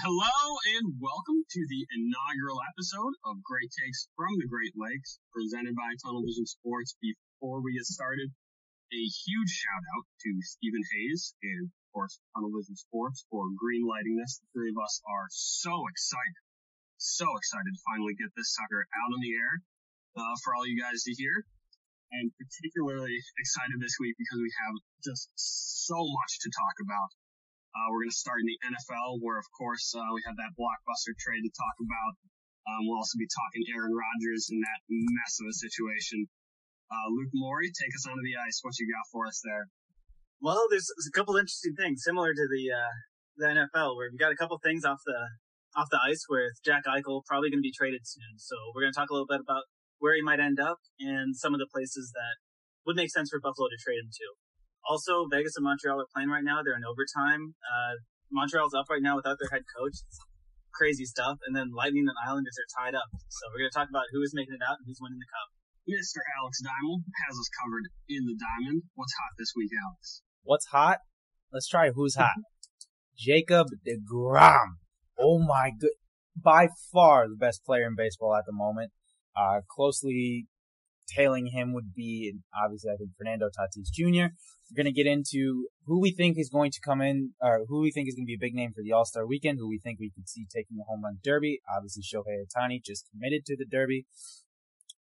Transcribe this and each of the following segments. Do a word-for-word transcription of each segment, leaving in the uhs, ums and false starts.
Hello and welcome to the inaugural episode of Great Takes from the Great Lakes, presented by Tunnel Vision Sports. Before we get started, a huge shout out to Stephen Hayes and, of course, Tunnel Vision Sports for green lighting this. The three of us are so excited, so excited to finally get this sucker out in the air uh, for all you guys to hear. And particularly excited this week because we have just so much to talk about. Uh, we're going to start in the N F L, where, of course, uh, we have that blockbuster trade to talk about. Um, we'll also be talking Aaron Rodgers in that mess of a situation. Uh, Luke Morey, take us onto the ice. What you got for us there? Well, there's, there's a couple interesting things similar to the uh, the N F L, where we got a couple things off the off the ice with Jack Eichel probably going to be traded soon. So we're going to talk a little bit about where he might end up and some of the places that would make sense for Buffalo to trade him to. Also, Vegas and Montreal are playing right now. They're in overtime. Uh, Montreal's up right now without their head coach. It's crazy stuff. And then Lightning and Islanders are tied up. So we're going to talk about who is making it out and who's winning the cup. Mister Alex Dymel has us covered in the diamond. What's hot this week, Alex? What's hot? Let's try who's hot. Jacob deGrom. Oh, my good. By far the best player in baseball at the moment. Uh, closely tailing him would be, obviously, I think, Fernando Tatis Junior We're going to get into who we think is going to come in, or who we think is going to be a big name for the All-Star Weekend, who we think we could see taking the Home Run Derby. Obviously, Shohei Ohtani just committed to the Derby.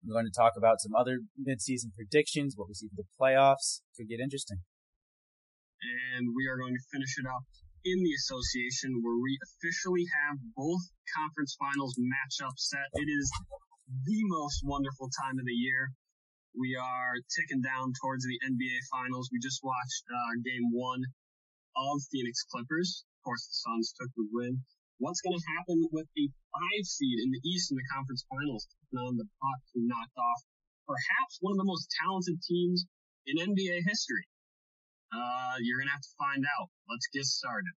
We're going to talk about some other midseason predictions, what we see for the playoffs. Could get interesting. And we are going to finish it up in the association, where we officially have both conference finals matchup set. It is the most wonderful time of the year. We are ticking down towards the N B A Finals. We just watched uh, Game one of Phoenix Clippers. Of course, the Suns took the win. What's going to happen with the five seed in the East in the Conference Finals? Um, the Bucks who knocked off perhaps one of the most talented teams in N B A history. Uh, you're going to have to find out. Let's get started.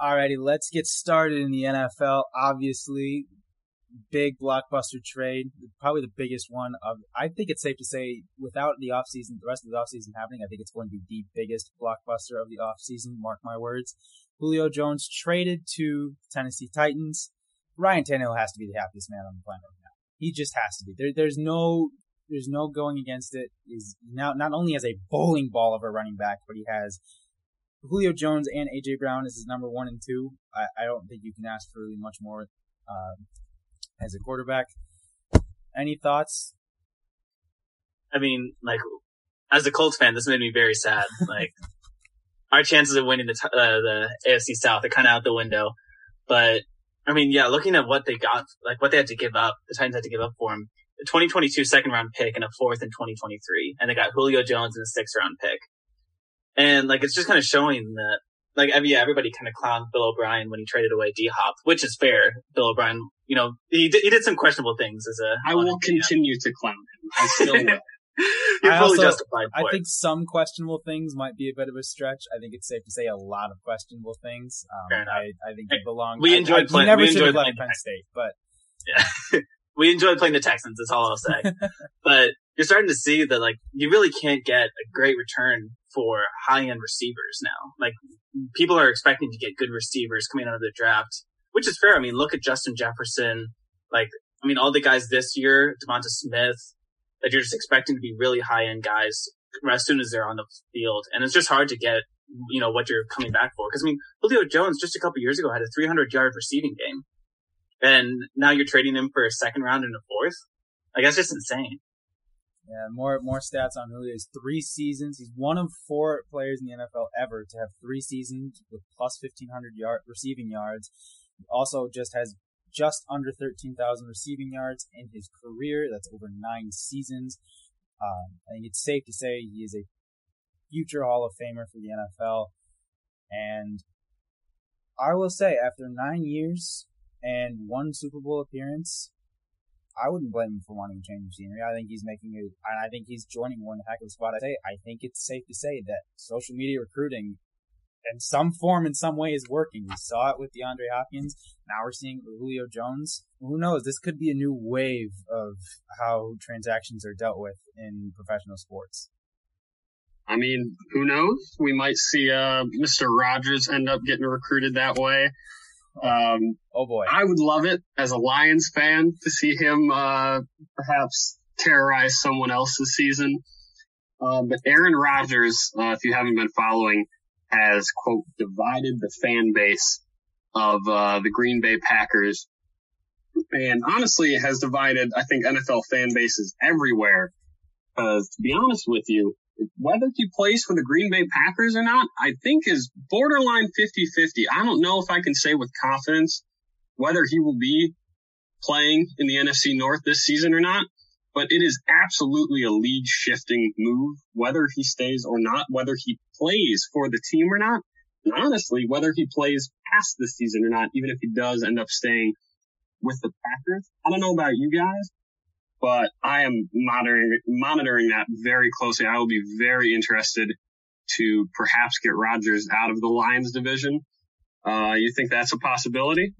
Alrighty, let's get started in the N F L. Obviously, big blockbuster trade, probably the biggest one of, I think it's safe to say, without the offseason, the rest of the offseason happening, I think it's going to be the biggest blockbuster of the offseason, mark my words. Julio Jones traded to Tennessee Titans. Ryan Tannehill has to be the happiest man on the planet right now. He just has to be. There, there's no there's no going against it. He's now not only has a bowling ball of a running back, but he has Julio Jones and A J. Brown as his number one and two. I, I don't think you can ask for really much more. Um, As a quarterback, any thoughts? I mean, like, as a Colts fan, this made me very sad. Like, our chances of winning the t- uh, the A F C South are kind of out the window. But I mean, yeah, looking at what they got, like what they had to give up, the Titans had to give up for him: a twenty twenty-two second round pick and a fourth in twenty twenty-three, and they got Julio Jones in a sixth round pick. And like, it's just kind of showing that. Like, I mean, yeah, everybody kind of clowned Bill O'Brien when he traded away D-Hop, which is fair. Bill O'Brien, you know, he did, he did some questionable things as a... I will continue to clown him. I still will. You're fully justified for it. I think some questionable things might be a bit of a stretch. I think it's safe to say a lot of questionable things. Um, fair enough. I, I think he belongs... We enjoyed playing... He never should have left Penn State, but... Yeah. We enjoyed playing the Texans, that's all I'll say. But you're starting to see that, like, you really can't get a great return for high-end receivers now. Like, people are expecting to get good receivers coming out of the draft, which is fair. I mean, look at Justin Jefferson. Like, I mean, all the guys this year, Devonta Smith, that you're just expecting to be really high-end guys as soon as they're on the field. And it's just hard to get, you know, what you're coming back for. Because, I mean, Julio Jones just a couple years ago had a three hundred yard receiving game. And now you're trading him for a second round and a fourth? Like, that's just insane. Yeah, more more stats on Julio's three seasons. He's one of four players in the N F L ever to have three seasons with plus fifteen hundred yard receiving yards. He also just has just under thirteen thousand receiving yards in his career. That's over nine seasons. Um, I think it's safe to say he is a future Hall of Famer for the N F L. And I will say, after nine years and one Super Bowl appearance, I wouldn't blame him for wanting to change scenery. I think he's making a, and I think he's joining one heck of a spot. I say, I think it's safe to say that social media recruiting, in some form, in some way, is working. We saw it with DeAndre Hopkins. Now we're seeing Julio Jones. Who knows? This could be a new wave of how transactions are dealt with in professional sports. I mean, who knows? We might see uh, Mister Rodgers end up getting recruited that way. Um, oh boy. I would love it as a Lions fan to see him, uh, perhaps terrorize someone else this season. Um, but Aaron Rodgers, uh, if you haven't been following, has, quote, divided the fan base of, uh, the Green Bay Packers. And honestly, it has divided, I think, N F L fan bases everywhere. Because to be honest with you, whether he plays for the Green Bay Packers or not, I think is borderline fifty-fifty. I don't know if I can say with confidence whether he will be playing in the N F C North this season or not, but it is absolutely a lead-shifting move, whether he stays or not, whether he plays for the team or not, and honestly, whether he plays past this season or not, even if he does end up staying with the Packers. I don't know about you guys, but I am monitoring, monitoring that very closely. I will be very interested to perhaps get Rodgers out of the Lions division. Uh, you think that's a possibility?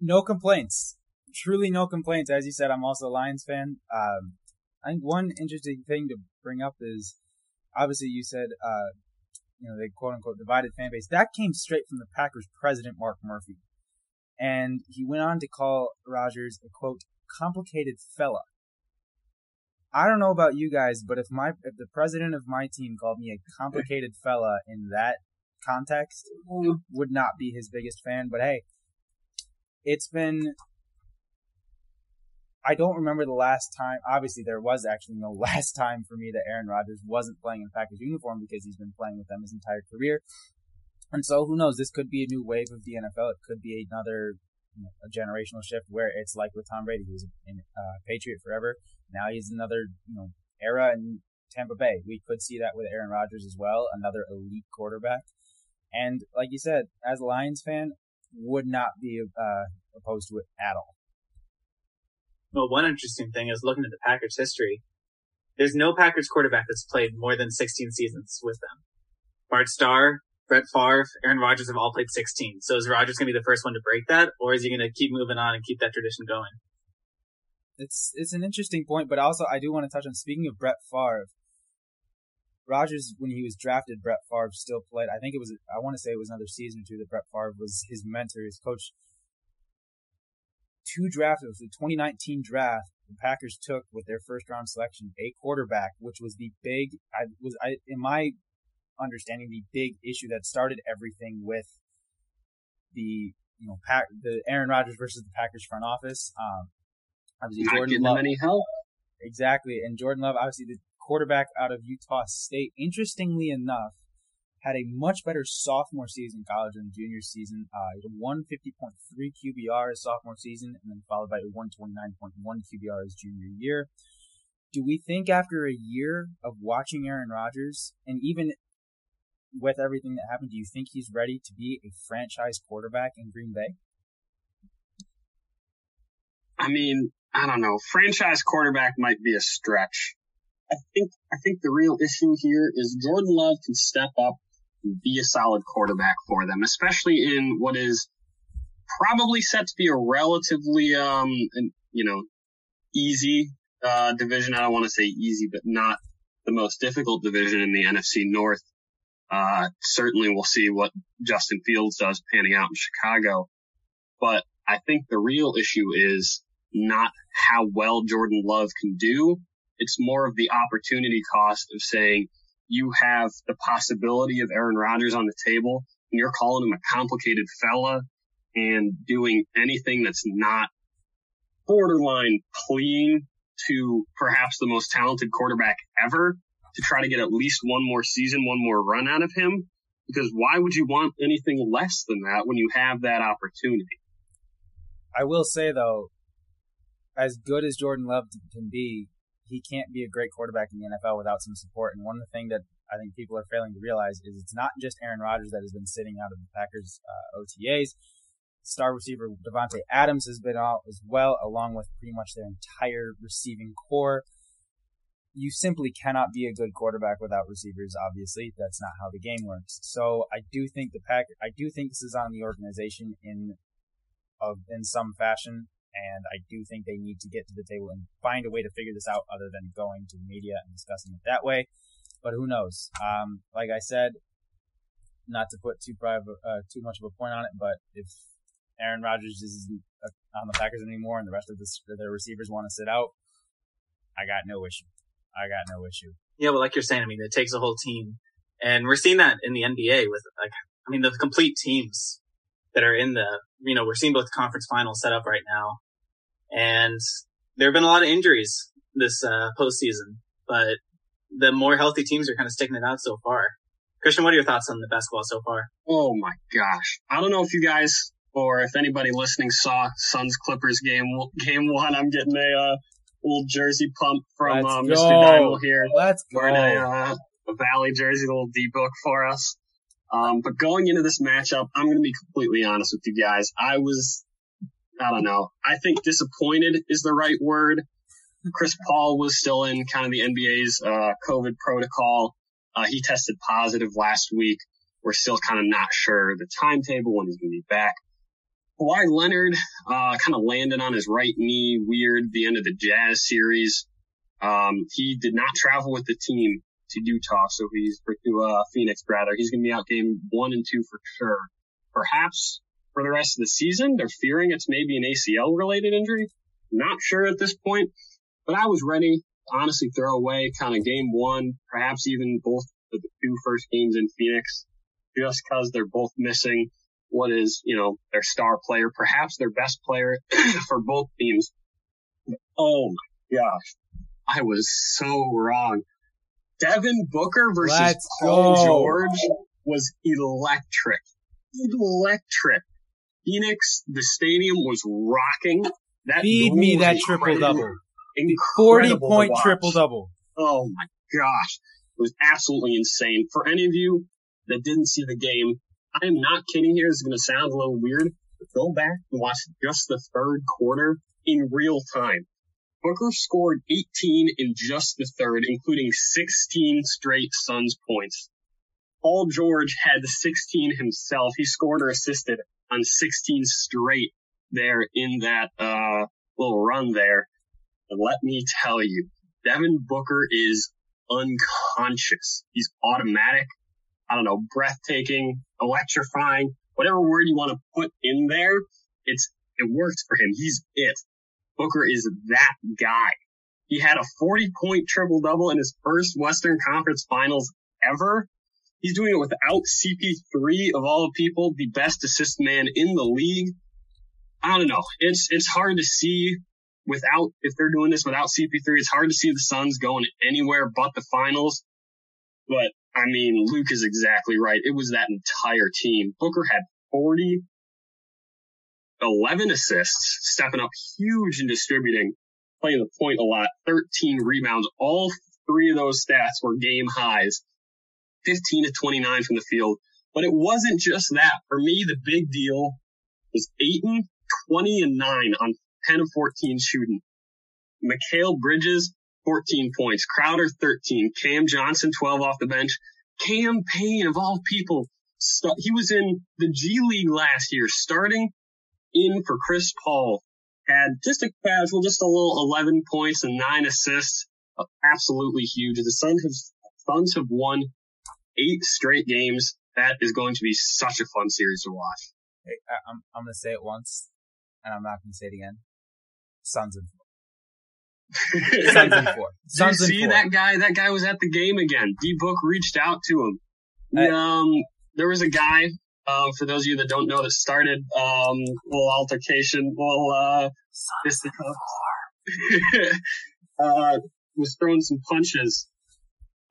No complaints. Truly no complaints. As you said, I'm also a Lions fan. Um, I think one interesting thing to bring up is, obviously you said, uh, you know, they quote-unquote divided fan base. That came straight from the Packers president, Mark Murphy. And he went on to call Rodgers a, quote, complicated fella. I don't know about you guys, but if my if the president of my team called me a complicated fella in that context, would not be his biggest fan. But hey, it's been... I don't remember the last time. Obviously, there was actually no last time for me that Aaron Rodgers wasn't playing in a Packers uniform, because he's been playing with them his entire career. And so, who knows? This could be a new wave of the N F L. It could be another you know, a generational shift where it's like with Tom Brady, who was a uh, Patriot forever. Now he's another you know era in Tampa Bay. We could see that with Aaron Rodgers as well, another elite quarterback. And like you said, as a Lions fan, would not be uh, opposed to it at all. Well, one interesting thing is looking at the Packers' history. There's no Packers quarterback that's played more than sixteen seasons with them. Bart Starr, Brett Favre, Aaron Rodgers have all played sixteen. So is Rodgers going to be the first one to break that, or is he going to keep moving on and keep that tradition going? It's it's an interesting point, but also I do want to touch on, speaking of Brett Favre, Rodgers, when he was drafted, Brett Favre still played. I think it was, I want to say it was another season or two that Brett Favre was his mentor, his coach. Two drafts, it was the twenty nineteen draft, the Packers took with their first round selection a quarterback, which was the big, I was I in my understanding, the big issue that started everything with the you know pack the Aaron Rodgers versus the Packers front office. Um, obviously Not Jordan Love, any help. Exactly, and Jordan Love, obviously the quarterback out of Utah State, interestingly enough, had a much better sophomore season in college than junior season. Uh, he had a one fifty point three Q B R his sophomore season, and then followed by a one twenty-nine point one Q B R his junior year. Do we think after a year of watching Aaron Rodgers, and even with everything that happened, do you think he's ready to be a franchise quarterback in Green Bay? I mean, I don't know. Franchise quarterback might be a stretch. I think, I think the real issue here is Jordan Love can step up, be a solid quarterback for them, especially in what is probably set to be a relatively, um, you know, easy uh, division. I don't want to say easy, but not the most difficult division in the N F C North. Uh, certainly we'll see what Justin Fields does panning out in Chicago. But I think the real issue is not how well Jordan Love can do. It's more of the opportunity cost of saying, you have the possibility of Aaron Rodgers on the table, and you're calling him a complicated fella and doing anything that's not borderline pleading to perhaps the most talented quarterback ever to try to get at least one more season, one more run out of him. Because why would you want anything less than that when you have that opportunity? I will say, though, as good as Jordan Love can be, he can't be a great quarterback in the N F L without some support. And one of the things that I think people are failing to realize is it's not just Aaron Rodgers that has been sitting out of the Packers uh, O T As. Star receiver Devontae Adams has been out as well, along with pretty much their entire receiving core. You simply cannot be a good quarterback without receivers, obviously. That's not how the game works. So I do think the Pack, I do think this is on the organization in of in some fashion. And I do think they need to get to the table and find a way to figure this out other than going to the media and discussing it that way. But who knows? Um, like I said, not to put too private, uh, too much of a point on it, but if Aaron Rodgers isn't on the Packers anymore and the rest of this, their receivers want to sit out, I got no issue. I got no issue. Yeah, well, like you're saying, I mean, it takes a whole team. And we're seeing that in the N B A with, like, I mean, the complete teams that are in the, you know, we're seeing both conference finals set up right now. And there have been a lot of injuries this uh, postseason, but the more healthy teams are kind of sticking it out so far. Christian, what are your thoughts on the basketball so far? Oh, my gosh. I don't know if you guys or if anybody listening saw Suns-Clippers game game one. I'm getting a uh, little jersey pump from uh, Mister Dymel here. Let's go. Wearing a, uh, a Valley jersey, a little D-book for us. Um, but going into this matchup, I'm going to be completely honest with you guys. I was, I don't know, I think disappointed is the right word. Chris Paul was still in kind of the N B A's uh, COVID protocol. Uh, he tested positive last week. We're still kind of not sure the timetable when he's going to be back. Kawhi Leonard uh, kind of landed on his right knee weird the end of the Jazz series. Um, he did not travel with the team to Utah, so he's to uh, Phoenix rather. He's going to be out game one and two for sure. Perhaps for the rest of the season, they're fearing it's maybe an A C L related injury. Not sure at this point. But I was ready to honestly throw away kind of game one, perhaps even both of the two first games in Phoenix, just because they're both missing what is, you know, their star player, perhaps their best player for both teams. Oh, my gosh. I was so wrong. Devin Booker versus Let's Paul go. George was electric. Electric. Phoenix, the stadium was rocking. That Feed me that triple-double. Incredible forty point triple-double. Oh, my gosh. It was absolutely insane. For any of you that didn't see the game, I am not kidding here. It's going to sound a little weird, but go back and watch just the third quarter in real time. Booker scored eighteen in just the third, including sixteen straight Suns points. Paul George had sixteen himself. He scored or assisted on sixteen straight there in that uh little run there. And let me tell you, Devin Booker is unconscious. He's automatic. I don't know, breathtaking, electrifying, whatever word you want to put in there. It's, it works for him. He's it. Booker is that guy. He had a forty point triple double in his first Western Conference Finals ever. He's doing it without C P three of all people, the best assist man in the league. I don't know. It's, it's hard to see without, if they're doing this without C P three, it's hard to see the Suns going anywhere but the finals. But I mean, Luke is exactly right. It was that entire team. Booker had forty, eleven assists, stepping up huge and distributing, playing the point a lot, thirteen rebounds. All three of those stats were game highs, fifteen to twenty-nine from the field. But it wasn't just that. For me, the big deal was Ayton, twenty and nine on ten of fourteen shooting. Mikal Bridges, fourteen points. Crowder, thirteen. Cam Johnson, twelve off the bench. Cam Payne, of all people, st- he was in the G League last year, starting in for Chris Paul. Had just a casual, just a little eleven points and nine assists. Absolutely huge. The Suns have, Suns have won eight straight games. That is going to be such a fun series to watch. Hey, I, I'm, I'm going to say it once, and I'm not going to say it again. Suns have Suns in four. Suns you see in four. that guy? That guy was at the game again. D Book reached out to him. Hey. Um, there was a guy. Uh, for those of you that don't know, that started um, little altercation. Well, uh, this uh, was throwing some punches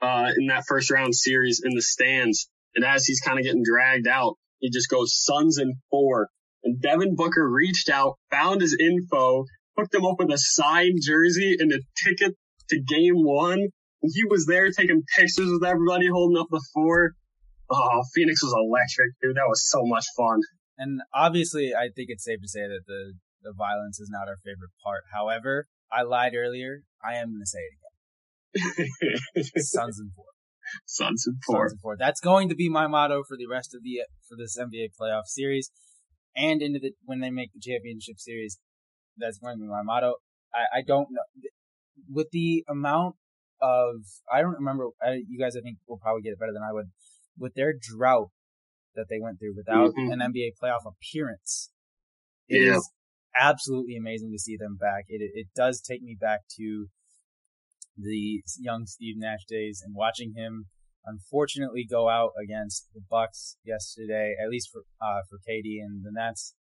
uh, in that first round series in the stands, and as he's kind of getting dragged out, he just goes Suns in four. And Devin Booker reached out, found his info, hooked him up with a signed jersey and a ticket to game one. And he was there taking pictures with everybody, holding up the four. Oh, Phoenix was electric, dude. That was so much fun. And obviously, I think it's safe to say that the, the violence is not our favorite part. However, I lied earlier. I am going to say it again. Suns and four. Suns and four. Suns and four. That's going to be my motto for the rest of the, for this N B A playoff series. And into the, when they make the championship series, that's going to be my motto. I, I don't know. With the amount of, I don't remember, I, you guys I think will probably get it better than I would. With their drought that they went through without mm-hmm. an N B A playoff appearance. It yeah. is absolutely amazing to see them back. It it does take me back to the young Steve Nash days and watching him unfortunately go out against the Bucks yesterday, at least for uh, for K D and the Nets.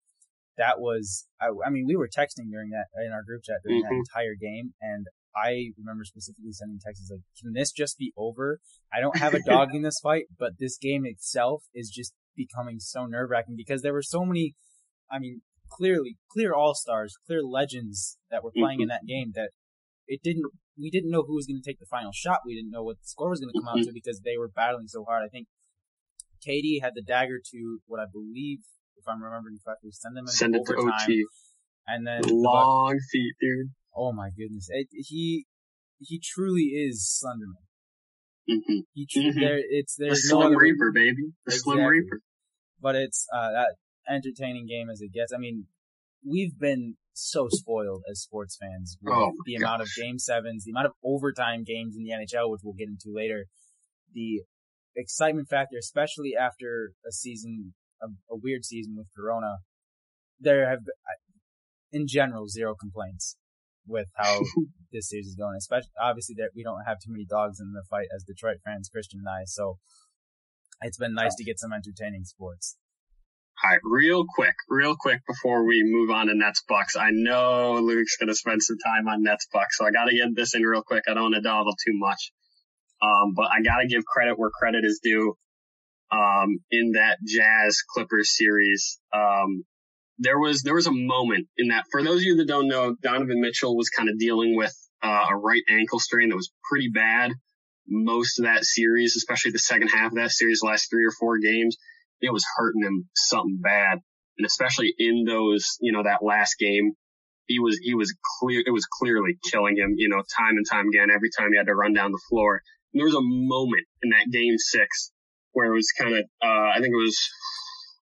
That was, I, I mean, we were texting during that, in our group chat during mm-hmm. that entire game, and I remember specifically sending texts like, can this just be over? I don't have a dog in this fight, but this game itself is just becoming so nerve-wracking because there were so many, I mean, clearly, clear all-stars, clear legends that were playing mm-hmm. in that game that it didn't, we didn't know who was going to take the final shot. We didn't know what the score was going to come mm-hmm. out to because they were battling so hard. I think K D had the dagger to what I believe, if I'm remembering correctly, send them into send it overtime. To O T. And then long the feet, dude. Oh my goodness, it, he he truly is Slenderman. Mm-hmm. He tr- mm-hmm. there, it's there's the no Slim Reaper, baby, the exactly. Slim Reaper. But it's uh, that entertaining game as it gets. I mean, we've been so spoiled as sports fans with oh the gosh. amount of game sevens, the amount of overtime games in the N H L, which we'll get into later. The excitement factor, especially after a season, a, a weird season with Corona, there have in general zero complaints with how this series is going, especially obviously that we don't have too many dogs in the fight as Detroit fans, Christian and I. So it's been nice to get some entertaining sports. All right, real quick, real quick before we move on to Nets Bucks. I know Luke's going to spend some time on Nets Bucks, so I got to get this in real quick. I don't want to dawdle too much, um, but I got to give credit where credit is due. Um, in that Jazz Clippers series, um, There was there was a moment in that, for those of you that don't know, Donovan Mitchell was kind of dealing with uh, a right ankle strain that was pretty bad most of that series, especially the second half of that series, last three or four games. It was hurting him something bad, and especially in those, you know, that last game, he was he was clear it was clearly killing him, you know, time and time again. Every time he had to run down the floor, and there was a moment in that game six where it was kind of uh, I think it was.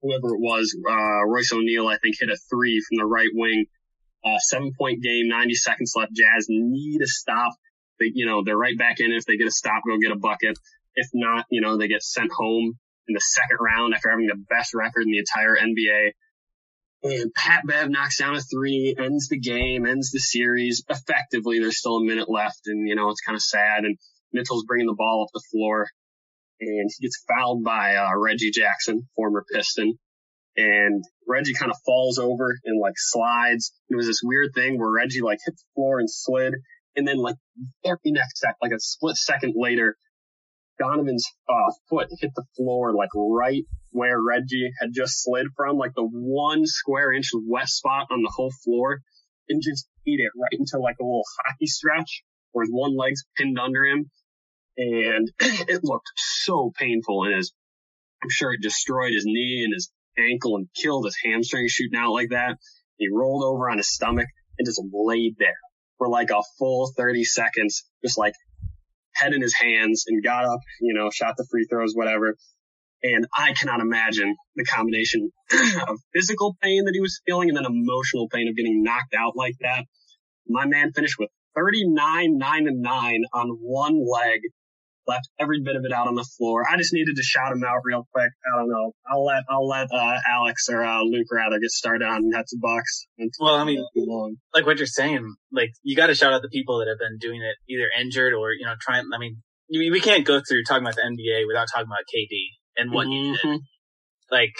Whoever it was, uh, Royce O'Neal, I think, hit a three from the right wing. Uh, seven-point game, ninety seconds left. Jazz need a stop. They, you know, they're right back in. If they get a stop, go get a bucket. If not, you know, they get sent home in the second round after having the best record in the entire N B A. And Pat Bev knocks down a three, ends the game, ends the series. Effectively, there's still a minute left, and, you know, it's kind of sad. And Mitchell's bringing the ball up the floor. And he gets fouled by uh, Reggie Jackson, former Piston. And Reggie kind of falls over and, like, slides. It was this weird thing where Reggie, like, hit the floor and slid. And then, like, very next sec, like a split second later, Donovan's uh, foot hit the floor, like, right where Reggie had just slid from, like, the one square inch wet spot on the whole floor, and just eat it right into, like, a little hockey stretch where his one leg's pinned under him. And it looked so painful, and his, I'm sure it destroyed his knee and his ankle and killed his hamstring shooting out like that. He rolled over on his stomach and just laid there for like a full thirty seconds, just like head in his hands, and got up, you know, shot the free throws, whatever. And I cannot imagine the combination of physical pain that he was feeling and then emotional pain of getting knocked out like that. My man finished with thirty-nine, nine, and nine on one leg. Left every bit of it out on the floor. I just needed to shout him out real quick. I don't know. I'll let I'll let uh, Alex or uh, Luke rather get started on Nets and Bucks. Well, I mean, like what you're saying, like you got to shout out the people that have been doing it, either injured or you know trying. I mean, I mean, we can't go through talking about the N B A without talking about K D and what mm-hmm. he did. Like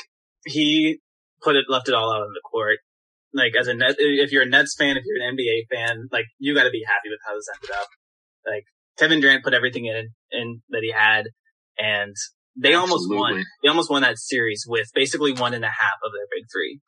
he put it, left it all out on the court. Like as a Net, if you're a Nets fan, if you're an N B A fan, like you got to be happy with how this ended up. Like. Kevin Durant put everything in, in that he had, and they Absolutely. almost won. They almost won that series with basically one and a half of their big three.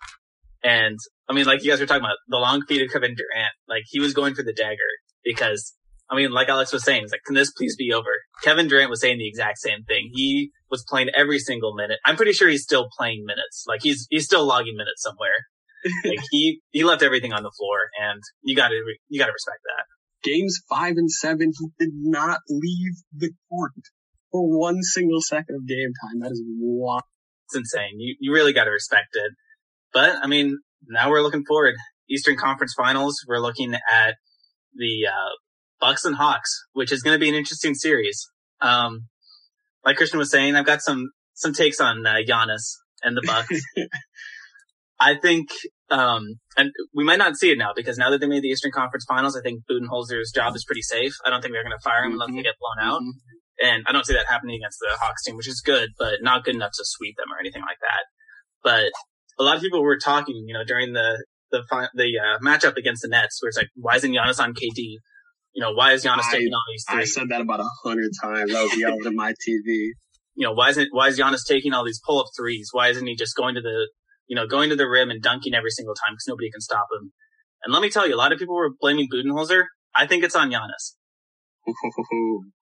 And I mean, like you guys were talking about, the long feet of Kevin Durant, like he was going for the dagger because, I mean, like Alex was saying, it's like, can this please be over? Kevin Durant was saying the exact same thing. He was playing every single minute. I'm pretty sure he's still playing minutes. Like he's he's still logging minutes somewhere. Like he he left everything on the floor, and you got to you got to respect that. Games five and seven, he did not leave the court for one single second of game time. That is wild. It's insane. You you really got to respect it. But, I mean, now we're looking forward. Eastern Conference Finals, we're looking at the uh, Bucks and Hawks, which is going to be an interesting series. Um, like Christian was saying, I've got some some takes on uh, Giannis and the Bucks. I think, um, and we might not see it now because now that they made the Eastern Conference Finals, I think Budenholzer's job is pretty safe. I don't think they're going to fire him unless mm-hmm. they get blown out. Mm-hmm. And I don't see that happening against the Hawks team, which is good, but not good enough to sweep them or anything like that. But a lot of people were talking, you know, during the, the, the, uh, matchup against the Nets where it's like, why isn't Giannis on K D? You know, why is Giannis I, taking all these threes? I said that about a hundred times. I was yelling at my T V. You know, why isn't, why is Giannis taking all these pull up threes? Why isn't he just going to the, you know, going to the rim and dunking every single time because nobody can stop him? And let me tell you, a lot of people were blaming Budenholzer. I think it's on Giannis.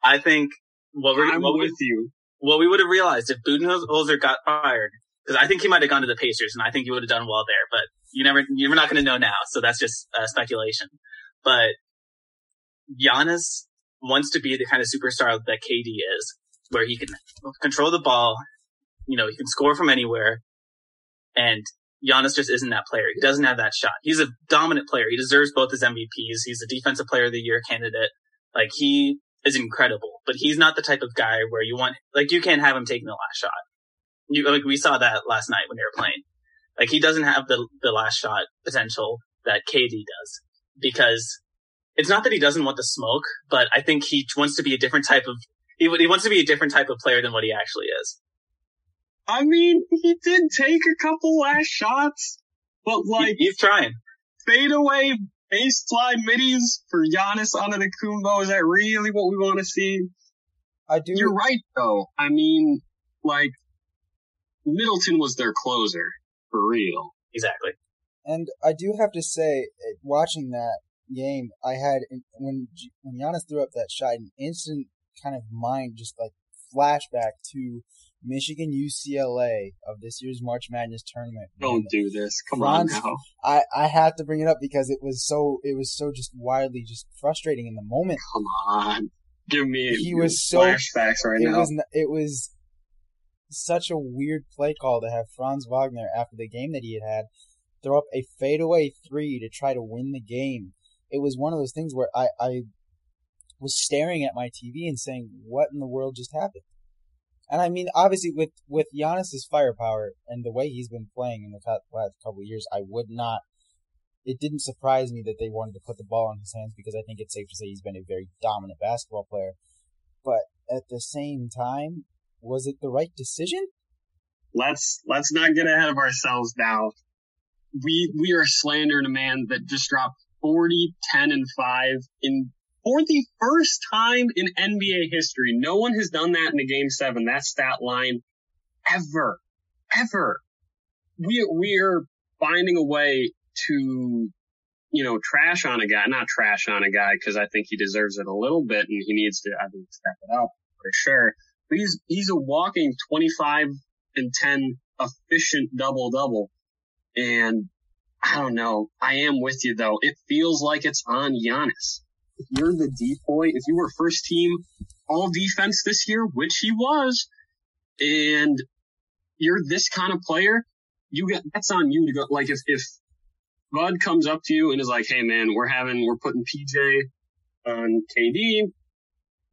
I think what we're I'm what with we, you. What we would have realized if Budenholzer got fired, because I think he might have gone to the Pacers, and I think he would have done well there. But you never, you're not going to know now, so that's just uh, speculation. But Giannis wants to be the kind of superstar that K D is, where he can control the ball, you know, he can score from anywhere, and Giannis just isn't that player. He doesn't have that shot. He's a dominant player. He deserves both his M V Ps. He's a Defensive Player of the Year candidate. Like, he is incredible, but he's not the type of guy where you want, like, you can't have him taking the last shot. You, like, we saw that last night when they were playing. Like, he doesn't have the, the last shot potential that K D does, because it's not that he doesn't want the smoke, but I think he wants to be a different type of, he, he wants to be a different type of player than what he actually is. I mean, he did take a couple last shots, but like, he, he's trying. Fadeaway base fly middies for Giannis Antetokounmpo, is that really what we want to see? I do. You're right though. I mean, like, Middleton was their closer, for real. Exactly. And I do have to say, watching that game, I had, when when Giannis threw up that shot, an instant kind of mind, just like flashback to Michigan U C L A of this year's March Madness tournament. Man. Don't do this. Come Franz, on now. I, I have to bring it up because it was so it was so just wildly just frustrating in the moment. Come on. Give me he was so, flashbacks right it now. Was, it was such a weird play call to have Franz Wagner, after the game that he had had, throw up a fadeaway three to try to win the game. It was one of those things where I, I was staring at my T V and saying, what in the world just happened? And I mean, obviously, with, with Giannis's firepower and the way he's been playing in the last couple of years, I would not, it didn't surprise me that they wanted to put the ball in his hands, because I think it's safe to say he's been a very dominant basketball player. But at the same time, was it the right decision? Let's, let's not get ahead of ourselves now. We, we are slandering a man that just dropped forty, ten, and five in for the first time in N B A history. No one has done that in a game seven. That stat line ever, ever. We, we are finding a way to, you know, trash on a guy, not trash on a guy, because I think he deserves it a little bit and he needs to, I think, step it up for sure. But he's, he's a walking twenty-five and ten efficient double double. And I don't know. I am with you, though. It feels like it's on Giannis. If you're the decoy, if you were first team all defense this year, which he was, and you're this kind of player, you get, that's on you to go. Like, if, if Bud comes up to you and is like, hey man, we're having, we're putting P J on K D.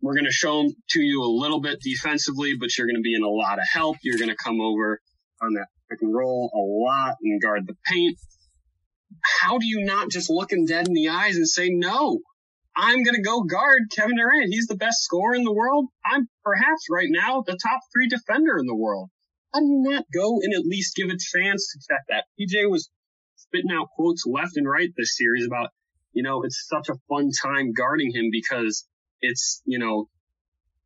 We're going to show him to you a little bit defensively, but you're going to be in a lot of help. You're going to come over on that pick and roll a lot and guard the paint. How do you not just look him dead in the eyes and say, no, I'm going to go guard Kevin Durant. He's the best scorer in the world. I'm perhaps right now the top three defender in the world. How do you not go and at least give a chance to check that? P J was spitting out quotes left and right this series about, you know, it's such a fun time guarding him because it's, you know,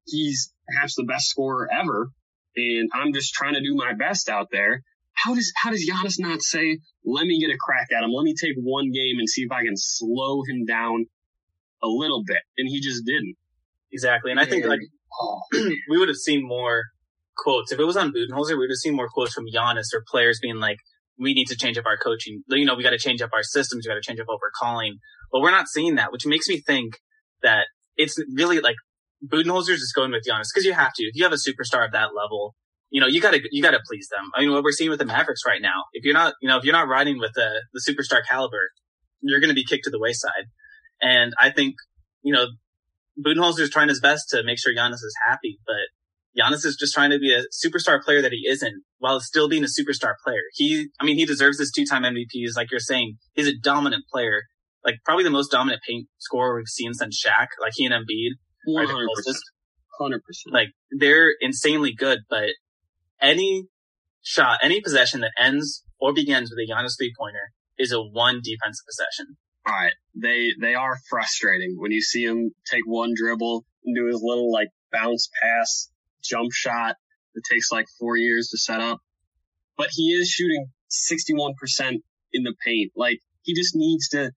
he's perhaps the best scorer ever, and I'm just trying to do my best out there. How does, how does Giannis not say, let me get a crack at him. Let me take one game and see if I can slow him down a little bit. And he just didn't. Exactly. And I think, like, oh, we would have seen more quotes. If it was on Budenholzer, we would have seen more quotes from Giannis or players being like, we need to change up our coaching. You know, we got to change up our systems. We got to change up what we're calling. But we're not seeing that, which makes me think that it's really like Budenholzer's just going with Giannis because you have to. If you have a superstar of that level, you know, you gotta, you gotta please them. I mean, what we're seeing with the Mavericks right now, if you're not, you know, if you're not riding with the, the superstar caliber, you're going to be kicked to the wayside. And I think, you know, Budenholzer is trying his best to make sure Giannis is happy, but Giannis is just trying to be a superstar player that he isn't while still being a superstar player. He, I mean, he deserves this two-time M V P. Like you're saying, he's a dominant player, like probably the most dominant paint scorer we've seen since Shaq. Like he and Embiid one hundred percent are the closest. one hundred percent Like they're insanely good, but any shot, any possession that ends or begins with a Giannis three-pointer is a one defensive possession. All right. They, they are frustrating when you see him take one dribble and do his little like bounce pass jump shot that takes like four years to set up, but he is shooting sixty-one percent in the paint. Like he just needs to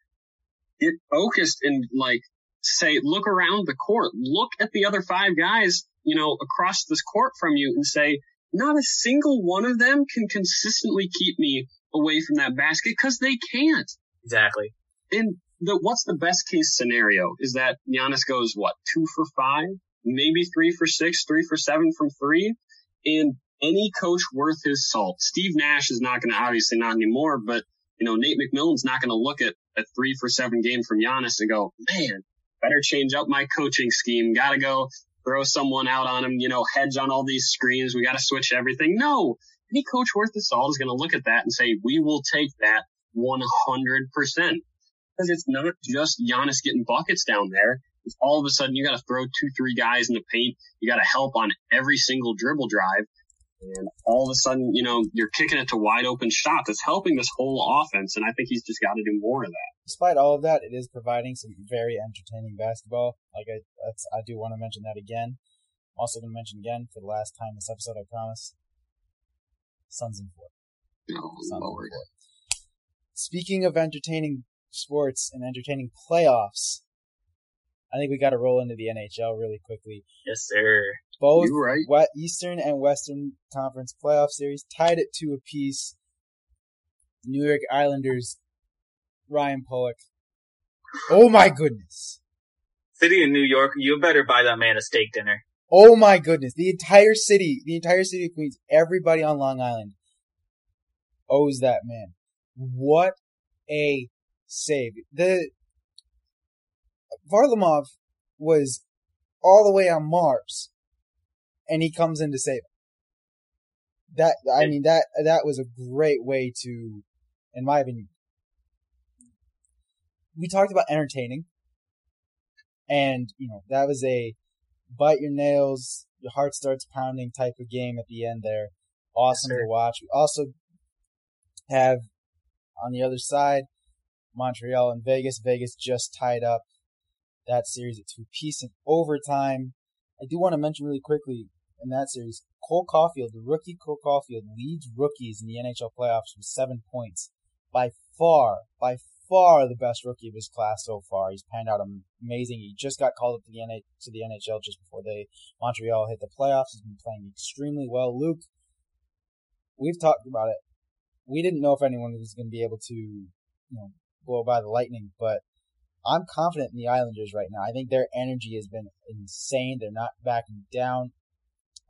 get focused and like say, look around the court, look at the other five guys, you know, across this court from you and say, not a single one of them can consistently keep me away from that basket because they can't. Exactly. And the, what's the best case scenario is that Giannis goes, what, two for five, maybe three for six, three for seven from three. And any coach worth his salt, Steve Nash is not going to, obviously not anymore, but, you know, Nate McMillan's not going to look at a three for seven game from Giannis and go, man, better change up my coaching scheme. Got to go throw someone out on him, you know, hedge on all these screens. We got to switch everything. No, any coach worth his salt is going to look at that and say, we will take that one hundred percent. Because it's not just Giannis getting buckets down there. If all of a sudden you got to throw two, three guys in the paint, you got to help on every single dribble drive. And all of a sudden, you know, you're kicking it to wide open shots. It's helping this whole offense. And I think he's just got to do more of that. Despite all of that, it is providing some very entertaining basketball. Like I, that's, I do want to mention that again. I'm also going to mention again for the last time this episode, I promise. Suns in four. Oh, Suns Lord. In four. Speaking of entertaining sports and entertaining playoffs, I think we got to roll into the N H L really quickly. Yes, sir. Both right. West, Eastern and Western Conference playoff series tied at two apiece. New York Islanders, Ryan Pulock. Oh, my goodness. City of New York, you better buy that man a steak dinner. Oh, my goodness. The entire city, the entire city of Queens, everybody on Long Island owes that man. What a save. The... Varlamov was all the way on Mars, and he comes in to save him. That I mean that that was a great way to, in my opinion. We talked about entertaining, and you know that was a bite your nails, your heart starts pounding type of game at the end there. Awesome to watch. We also have on the other side Montreal and Vegas. Vegas just tied up that series at two-piece in overtime. I do want to mention really quickly in that series, Cole Caulfield, the rookie Cole Caulfield, leads rookies in the N H L playoffs with seven points. By far, by far the best rookie of his class so far. He's panned out amazing. He just got called up to the N H L just before they Montreal hit the playoffs. He's been playing extremely well. Luke, we've talked about it. We didn't know if anyone was going to be able to, you know, blow by the Lightning, but I'm confident in the Islanders right now. I think their energy has been insane. They're not backing down.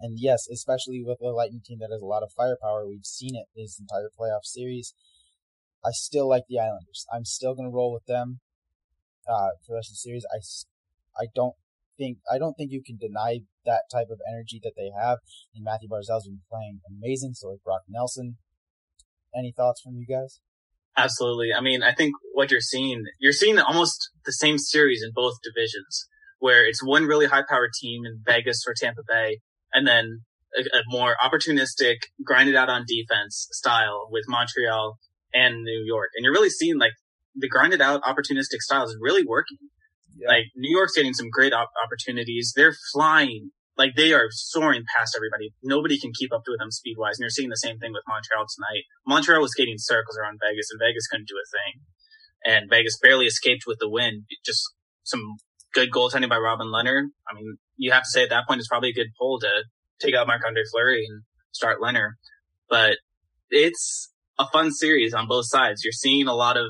And yes, especially with a Lightning team that has a lot of firepower, we've seen it this entire playoff series. I still like the Islanders. I'm still going to roll with them uh, for the rest of the series. I, I, don't think, I don't think you can deny that type of energy that they have. And Matthew Barzal's been playing amazing, so like Brock Nelson. Any thoughts from you guys? Absolutely. I mean, I think what you're seeing, you're seeing almost the same series in both divisions, where it's one really high-powered team in Vegas or Tampa Bay, and then a, a more opportunistic, grinded-out-on-defense style with Montreal and New York. And you're really seeing, like, the grinded-out, opportunistic style is really working. Yeah. Like, New York's getting some great op- opportunities. They're flying. Like, they are soaring past everybody. Nobody can keep up with them speed-wise. And you're seeing the same thing with Montreal tonight. Montreal was skating circles around Vegas, and Vegas couldn't do a thing. And Vegas barely escaped with the win. Just some good goaltending by Robin Leonard. I mean, you have to say at that point it's probably a good pull to take out Marc-Andre Fleury and start Leonard. But it's a fun series on both sides. You're seeing a lot of,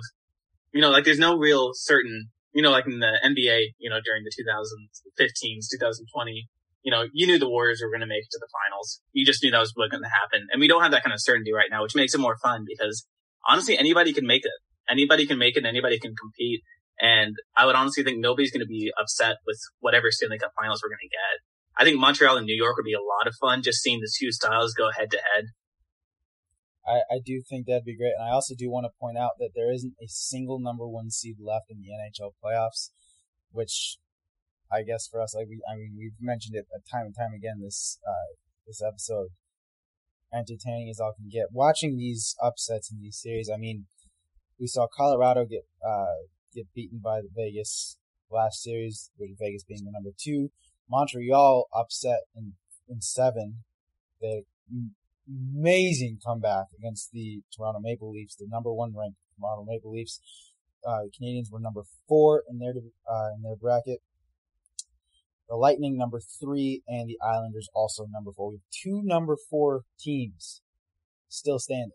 you know, like there's no real certain, you know, like in the N B A, you know, during the two thousand fifteens, two thousand twenty, you know, you knew the Warriors were going to make it to the finals. You just knew that was what going to happen. And we don't have that kind of certainty right now, which makes it more fun because, honestly, anybody can make it. Anybody can make it and anybody can compete. And I would honestly think nobody's going to be upset with whatever Stanley Cup finals we're going to get. I think Montreal and New York would be a lot of fun, just seeing the two styles go head-to-head. I, I do think that'd be great. And I also do want to point out that there isn't a single number one seed left in the N H L playoffs, which I guess for us, like we, I mean, we've mentioned it time and time again this uh, this episode. Entertaining as all can get. Watching these upsets in these series, I mean, we saw Colorado get uh, get beaten by the Vegas last series, with Vegas being the number two. Montreal upset in, in seven. They amazing comeback against the Toronto Maple Leafs, the number one ranked Toronto Maple Leafs. Uh, the Canadians were number four in their uh, in their bracket. The Lightning number three, and the Islanders also number four. We have two number four teams still standing.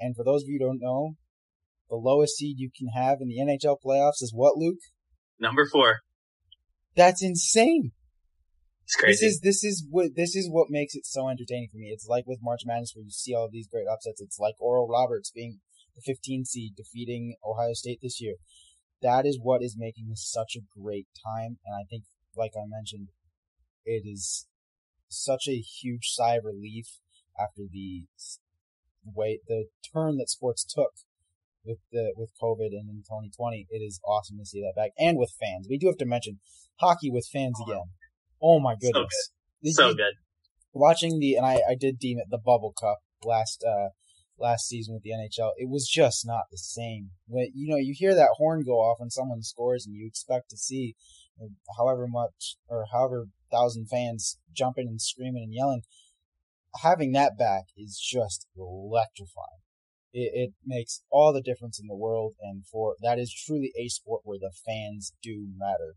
And for those of you who don't know, the lowest seed you can have in the N H L playoffs is what, Luke? Number four. That's insane. It's crazy. This is this is what this is what makes it so entertaining for me. It's like with March Madness, where you see all of these great upsets. It's like Oral Roberts being the fifteen seed, defeating Ohio State this year. That is what is making this such a great time. And I think, like I mentioned, it is such a huge sigh of relief after the way the turn that sports took with the with COVID and in twenty twenty. It is awesome to see that back, and with fans. We do have to mention hockey with fans again. Oh my goodness. So good. So good. Watching the, and I, I did deem it the Bubble Cup last uh, last season with the N H L. It was just not the same. When, you know, you hear that horn go off when someone scores and you expect to see however much or however thousand fans jumping and screaming and yelling. Having that back is just electrifying. It, it makes all the difference in the world, and for that is truly a sport where the fans do matter.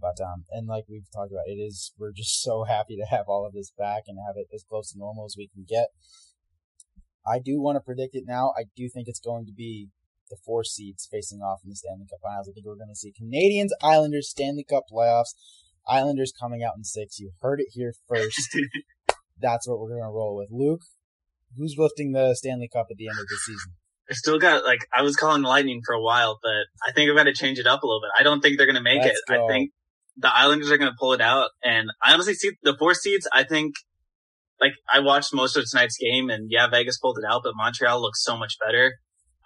But, um, and like we've talked about, it is, we're just so happy to have all of this back and have it as close to normal as we can get. I do want to predict it now. I do think it's going to be the four seeds facing off in the Stanley Cup Finals. I think we're going to see Canadians, Islanders, Stanley Cup playoffs, Islanders coming out in six. You heard it here first. That's what we're going to roll with. Luke, who's lifting the Stanley Cup at the end of the season? I still got, like, I was calling Lightning for a while, but I think I've got to change it up a little bit. I don't think they're going to make Let's it. Go. I think the Islanders are going to pull it out, and I honestly see the four seeds. I think, like, I watched most of tonight's game, and yeah, Vegas pulled it out, but Montreal looks so much better.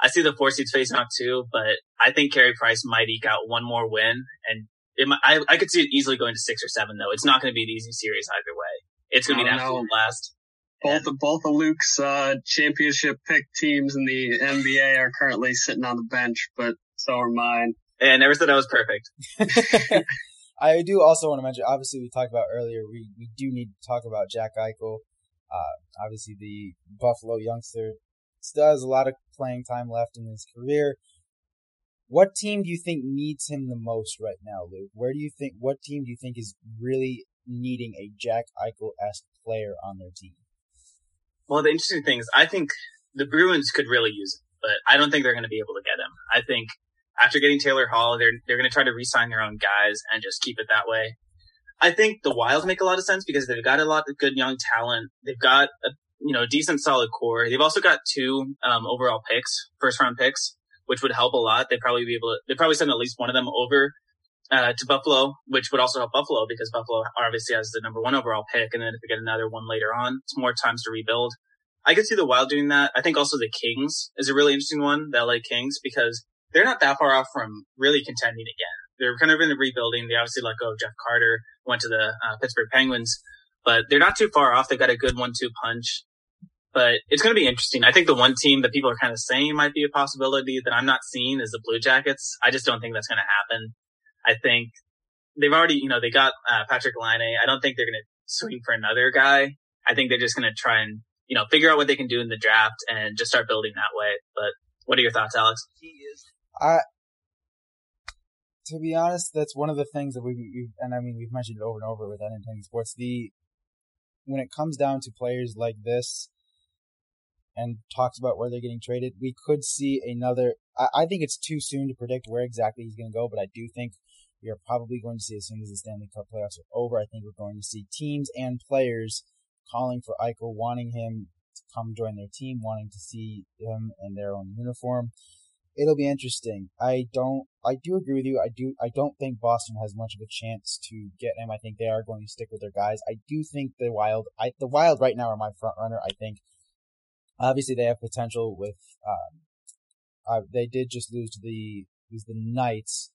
I see the four seeds facing off too, but I think Carey Price might eke out one more win, and it might, I, I could see it easily going to six or seven, though. It's not going to be an easy series either way. It's going to be an absolute blast. Both of, both of Luke's uh, championship pick teams in the N B A are currently sitting on the bench, but so are mine. And I never said I was perfect. I do also want to mention, obviously we talked about earlier, we, we do need to talk about Jack Eichel. Uh, obviously the Buffalo youngster still has a lot of playing time left in his career. What team do you think needs him the most right now, Luke? Where do you think, what team do you think is really needing a Jack Eichel-esque player on their team? Well, the interesting thing is I think the Bruins could really use him, but I don't think they're going to be able to get him. I think after getting Taylor Hall, they're they're going to try to re-sign their own guys and just keep it that way. I think the Wild make a lot of sense because they've got a lot of good young talent. They've got a you know decent solid core. They've also got two um, overall picks, first round picks, which would help a lot. They'd probably be able to. They probably send at least one of them over uh, to Buffalo, which would also help Buffalo because Buffalo obviously has the number one overall pick, and then if they get another one later on, it's more times to rebuild. I could see the Wild doing that. I think also the Kings is a really interesting one, the L A Kings, because they're not that far off from really contending again. They're kind of in the rebuilding. They obviously let go of Jeff Carter, went to the uh, Pittsburgh Penguins, but they're not too far off. They've got a good one two punch, but it's going to be interesting. I think the one team that people are kind of saying might be a possibility that I'm not seeing is the Blue Jackets. I just don't think that's going to happen. I think they've already, you know, they got uh, Patrick Laine. I don't think they're going to swing for another guy. I think they're just going to try and, you know, figure out what they can do in the draft and just start building that way. But what are your thoughts, Alex? He is. I, to be honest, that's one of the things that we, we and I mean, we've mentioned it over and over with Entertaining Sports. The when it comes down to players like this, and talks about where they're getting traded, we could see another. I, I think it's too soon to predict where exactly he's going to go, but I do think we are probably going to see, as soon as the Stanley Cup playoffs are over, I think we're going to see teams and players calling for Eichel, wanting him to come join their team, wanting to see him in their own uniform. it'll be interesting. I don't, I do agree with you. I do, I don't think Boston has much of a chance to get him. I think they are going to stick with their guys. I do think the Wild, I, the Wild right now are my front runner. I think obviously they have potential with, um, uh, they did just lose to the, lose the Knights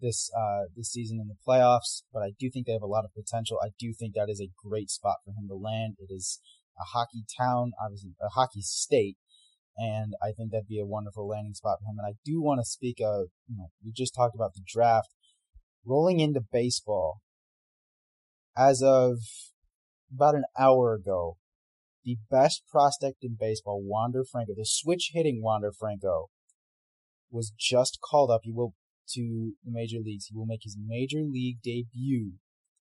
this, uh, this season in the playoffs, but I do think they have a lot of potential. I do think that is a great spot for him to land. It is a hockey town, obviously a hockey state. And I think that'd be a wonderful landing spot for him. And I do want to speak of, you know, we just talked about the draft. Rolling into baseball, as of about an hour ago, the best prospect in baseball, Wander Franco, the switch-hitting Wander Franco, was just called up. He will to the major leagues. He will make his major league debut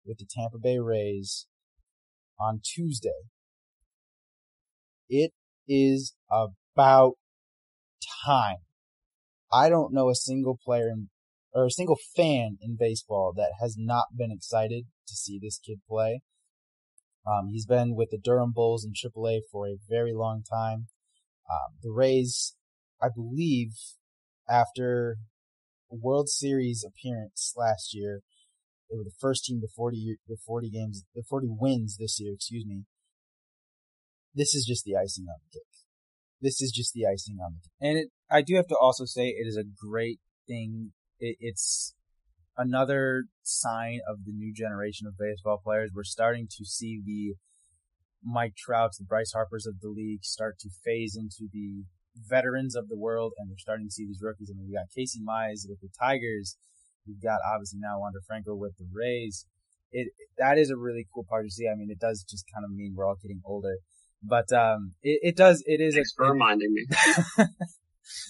with the Tampa Bay Rays on Tuesday. It is a about time. I don't know a single player in, or a single fan in baseball that has not been excited to see this kid play. Um, he's been with the Durham Bulls in triple A for a very long time. Um, the Rays, I believe, after a World Series appearance last year, they were the first team to forty, to forty games, to forty wins this year, excuse me. This is just the icing on the cake. This is just the icing on it. And it, I do have to also say it is a great thing. It, it's another sign of the new generation of baseball players. We're starting to see the Mike Trouts, the Bryce Harpers of the league start to phase into the veterans of the world, and we're starting to see these rookies. I mean, we got Casey Mize with the Tigers. We've got, obviously, now Wander Franco with the Rays. It That is a really cool part to see. I mean, it does just kind of mean we're all getting older. But um, it, it does. It is. Thanks a, for reminding me.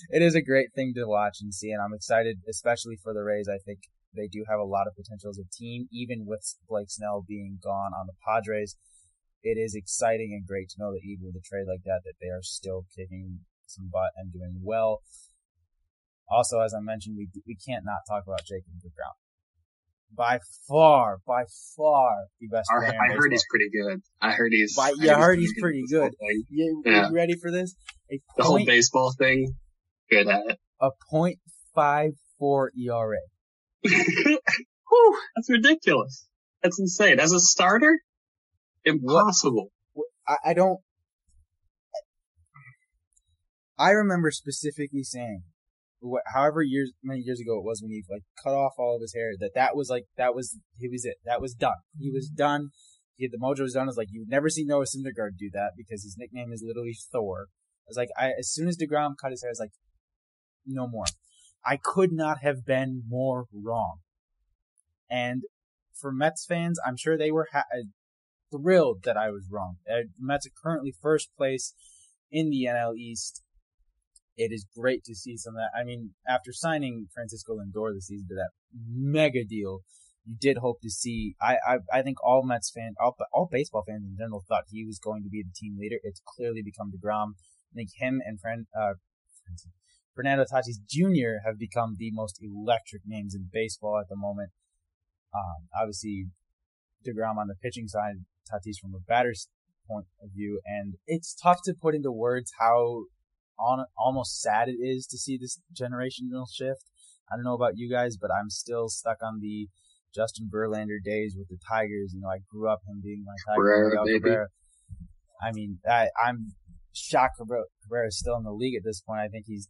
It is a great thing to watch and see, and I'm excited, especially for the Rays. I think they do have a lot of potential as a team, even with Blake Snell being gone on the Padres. It is exciting and great to know that even with a trade like that, that they are still kicking some butt and doing well. Also, as I mentioned, we we can't not talk about Jacob DeGrom. By far, by far, the best player. I heard baseball. He's pretty good. I heard he's. By, you I heard he's pretty, he's pretty good. You, yeah. Are you ready for this? A the point, whole baseball thing. Good at it. A point five four E R A. Whew, that's ridiculous. That's insane. As a starter, impossible. What? I, I don't. I remember specifically saying, however years many years ago it was when he like cut off all of his hair, that that was like that was he was it that was done he was done he had the mojo was done. It's like you've never seen Noah Syndergaard do that because his nickname is literally Thor. It's like I as soon as DeGrom cut his hair, I was like, no more. I could not have been more wrong. And for Mets fans, I'm sure they were ha- thrilled that I was wrong. The Mets are currently first place in the N L East. It is great to see some of that. I mean, after signing Francisco Lindor this season to that mega deal, you did hope to see. I, I, I think all Mets fans, all, all baseball fans in general, thought he was going to be the team leader. It's clearly become DeGrom. I think him and Fran, uh, Fernando Tatis Junior have become the most electric names in baseball at the moment. Um, obviously, DeGrom on the pitching side, Tatis from a batter's point of view, and it's tough to put into words how. On, almost sad it is to see this generational shift. I don't know about you guys, but I'm still stuck on the Justin Verlander days with the Tigers. You know, I grew up him being my Tiger. Cabrera, Cabrera. I mean, I, I'm shocked Cabrera, Cabrera is still in the league at this point. I think he's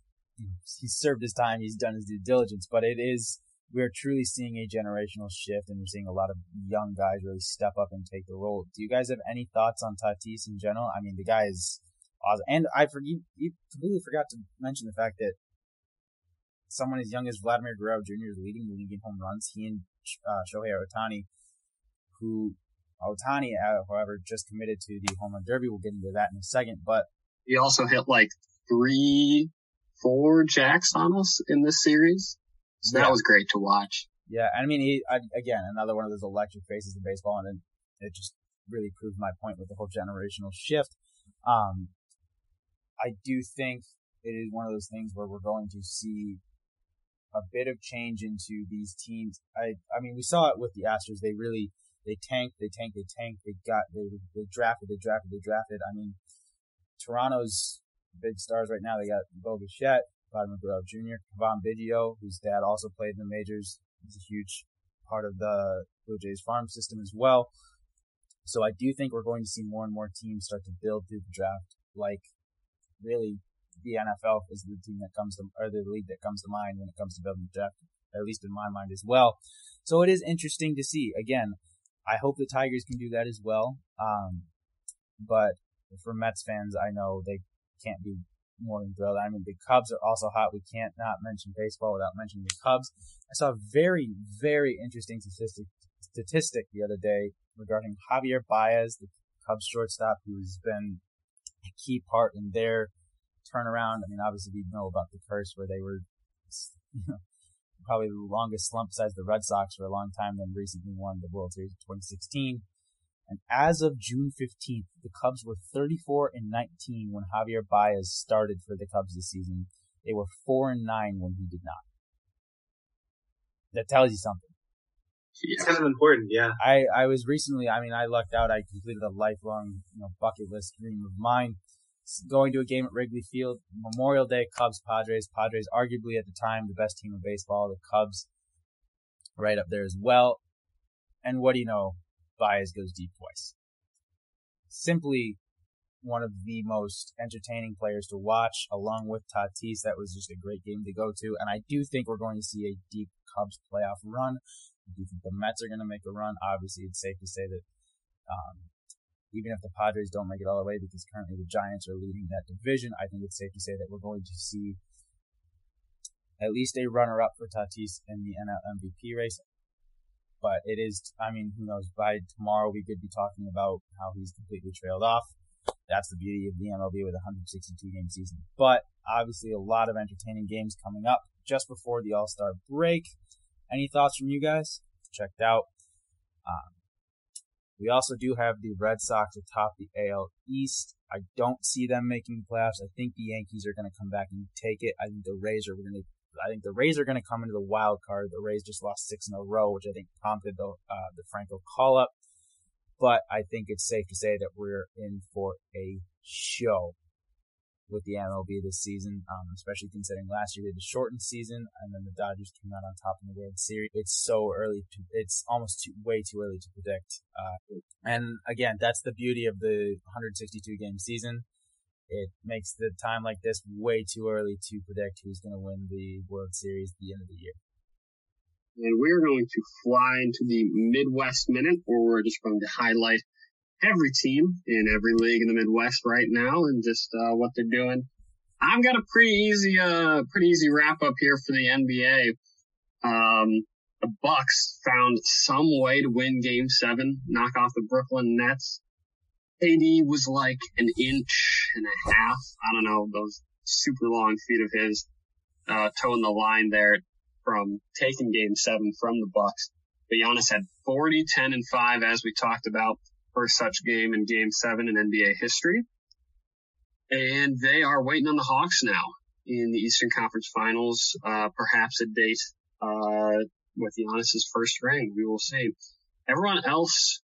he's served his time. He's done his due diligence. But it is, we're truly seeing a generational shift, and we're seeing a lot of young guys really step up and take the role. Do you guys have any thoughts on Tatis in general? I mean, the guy is... Awesome. And I for, you, you completely forgot to mention the fact that someone as young as Vladimir Guerrero Junior is leading the league in home runs. He and uh, Shohei Ohtani, who Ohtani, uh, however, just committed to the home run derby. We'll get into that in a second. But he also hit like three, four jacks on us in this series. So yeah. That was great to watch. Yeah, I mean, he I, again, another one of those electric faces in baseball, and then it just really proved my point with the whole generational shift. Um, I do think it is one of those things where we're going to see a bit of change into these teams. I, I mean, we saw it with the Astros. They really, they tanked, they tanked, they tanked, they got, they, they drafted, they drafted, they drafted. I mean, Toronto's big stars right now. They got Bo Bichette, Vladimir Guerrero Junior Kevon Biggio, whose dad also played in the majors, is a huge part of the Blue Jays farm system as well. So I do think we're going to see more and more teams start to build through the draft. Like, really, the N F L is the team that comes to, or the league that comes to mind when it comes to building the draft, at least in my mind as well. So it is interesting to see. Again, I hope the Tigers can do that as well. Um, but for Mets fans, I know they can't be more than thrilled. I mean, the Cubs are also hot. We can't not mention baseball without mentioning the Cubs. I saw a very, very interesting statistic, statistic the other day regarding Javier Baez, the Cubs shortstop, who's been a key part in their turnaround. I mean, obviously, we know about the curse where they were, you know, probably the longest slump besides the Red Sox for a long time, then recently won the World Series in twenty sixteen. And as of June fifteenth, the Cubs were thirty-four and nineteen when Javier Baez started for the Cubs this season. They were four and nine when he did not. That tells you something. It's kind of important, yeah. I, I was recently, I mean, I lucked out. I completed a lifelong, you know, bucket list dream of mine. Going to a game at Wrigley Field, Memorial Day, Cubs, Padres. Padres, arguably at the time, the best team in baseball. The Cubs right up there as well. And what do you know? Baez goes deep twice. Simply one of the most entertaining players to watch, along with Tatis. That was just a great game to go to. And I do think we're going to see a deep Cubs playoff run. I do think the Mets are going to make a run. Obviously, it's safe to say that um, even if the Padres don't make it all the way, because currently the Giants are leading that division, I think it's safe to say that we're going to see at least a runner-up for Tatis in the N L M V P race. But it is, I mean, who knows, by tomorrow we could be talking about how he's completely trailed off. That's the beauty of the M L B with a one hundred sixty-two game season. But obviously a lot of entertaining games coming up just before the All-Star break. Any thoughts from you guys? Checked out. Um, we also do have the Red Sox atop the A L East. I don't see them making the playoffs. I think the Yankees are going to come back and take it. I think the Rays are going to. I think the Rays are going to come into the wild card. The Rays just lost six in a row, which I think prompted the uh, the Franco call up. But I think it's safe to say that we're in for a show with the M L B this season, um, especially considering last year they had a shortened season, and then the Dodgers came out on top in the World Series. It's so early; to, it's almost too, way too early to predict. Uh, and again, that's the beauty of the one hundred sixty-two game season. It makes the time like this way too early to predict who's going to win the World Series at the end of the year. And we're going to fly into the Midwest Minute, where we're just going to highlight every team in every league in the Midwest right now and just uh, what they're doing. I've got a pretty easy, uh, pretty easy wrap up here for the N B A. Um, the Bucks found some way to win Game Seven, knock off the Brooklyn Nets. K D was like an inch and a half. I don't know, those super long feet of his, uh, toeing the line there from taking Game Seven from the Bucks. But Giannis had forty, ten, and five, as we talked about, first such game in Game Seven in N B A history. And they are waiting on the Hawks now in the Eastern Conference Finals, uh, perhaps a date, uh, with Giannis's first ring. We will see. Everyone else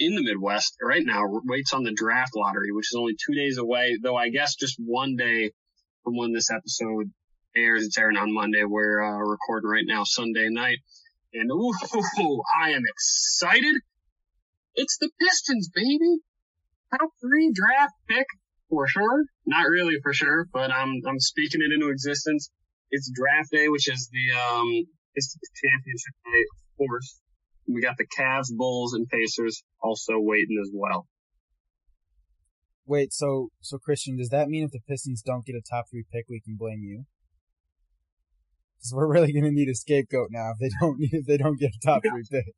in the Midwest right now waits on the draft lottery, which is only two days away, though I guess just one day from when this episode airs. It's airing on Monday. We're uh, recording right now, Sunday night. And ooh, I am excited. It's the Pistons, baby. Top three draft pick for sure. Not really for sure, but I'm I'm speaking it into existence. It's draft day, which is the um Pistons championship day, of course. We got the Cavs, Bulls, and Pacers also waiting as well. Wait, so so Christian, does that mean if the Pistons don't get a top three pick, we can blame you? Because we're really going to need a scapegoat now if they don't if they don't get a top yeah. three pick.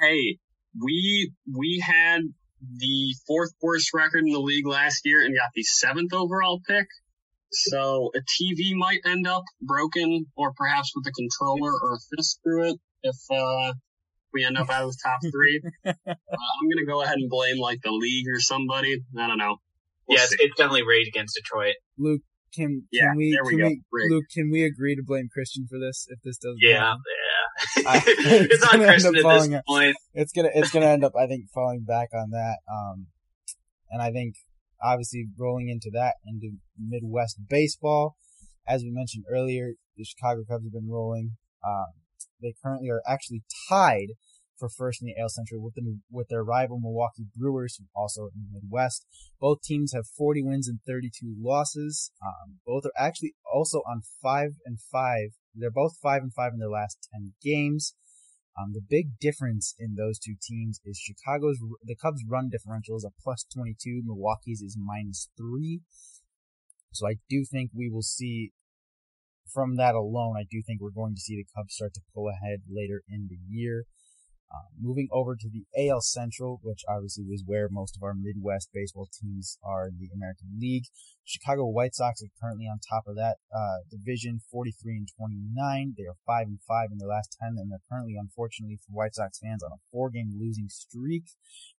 Hey. We we had the fourth worst record in the league last year and got the seventh overall pick. So a T V might end up broken, or perhaps with a controller or a fist through it if uh, we end up out of the top three. uh, I'm going to go ahead and blame like the league or somebody. I don't know. We'll yeah, it's, it's definitely Rage Against Detroit. Luke, can, can yeah, we, there we can go. We, Luke, can we agree to blame Christian for this if this doesn't yeah, happen? Yeah. I, it's, it's not Christian at this up. point. It's gonna, it's gonna end up, I think, falling back on that. Um, and I think, obviously, rolling into that into Midwest baseball, as we mentioned earlier, the Chicago Cubs have been rolling. Um, they currently are actually tied for first in the A L Central with the, with their rival Milwaukee Brewers, who also in the Midwest. Both teams have forty wins and thirty-two losses. Um, both are actually also on five and five. They're both five and five in their last ten games. Um, the big difference in those two teams is Chicago's, the Cubs' run differential is a plus twenty-two. Milwaukee's is minus three. So I do think we will see, from that alone, I do think we're going to see the Cubs start to pull ahead later in the year. Uh, moving over to the A L Central, which obviously is where most of our Midwest baseball teams are in the American League. Chicago White Sox are currently on top of that uh, division, forty-three and twenty-nine. They are five and five in their last ten, and they're currently, unfortunately for White Sox fans, on a four-game losing streak,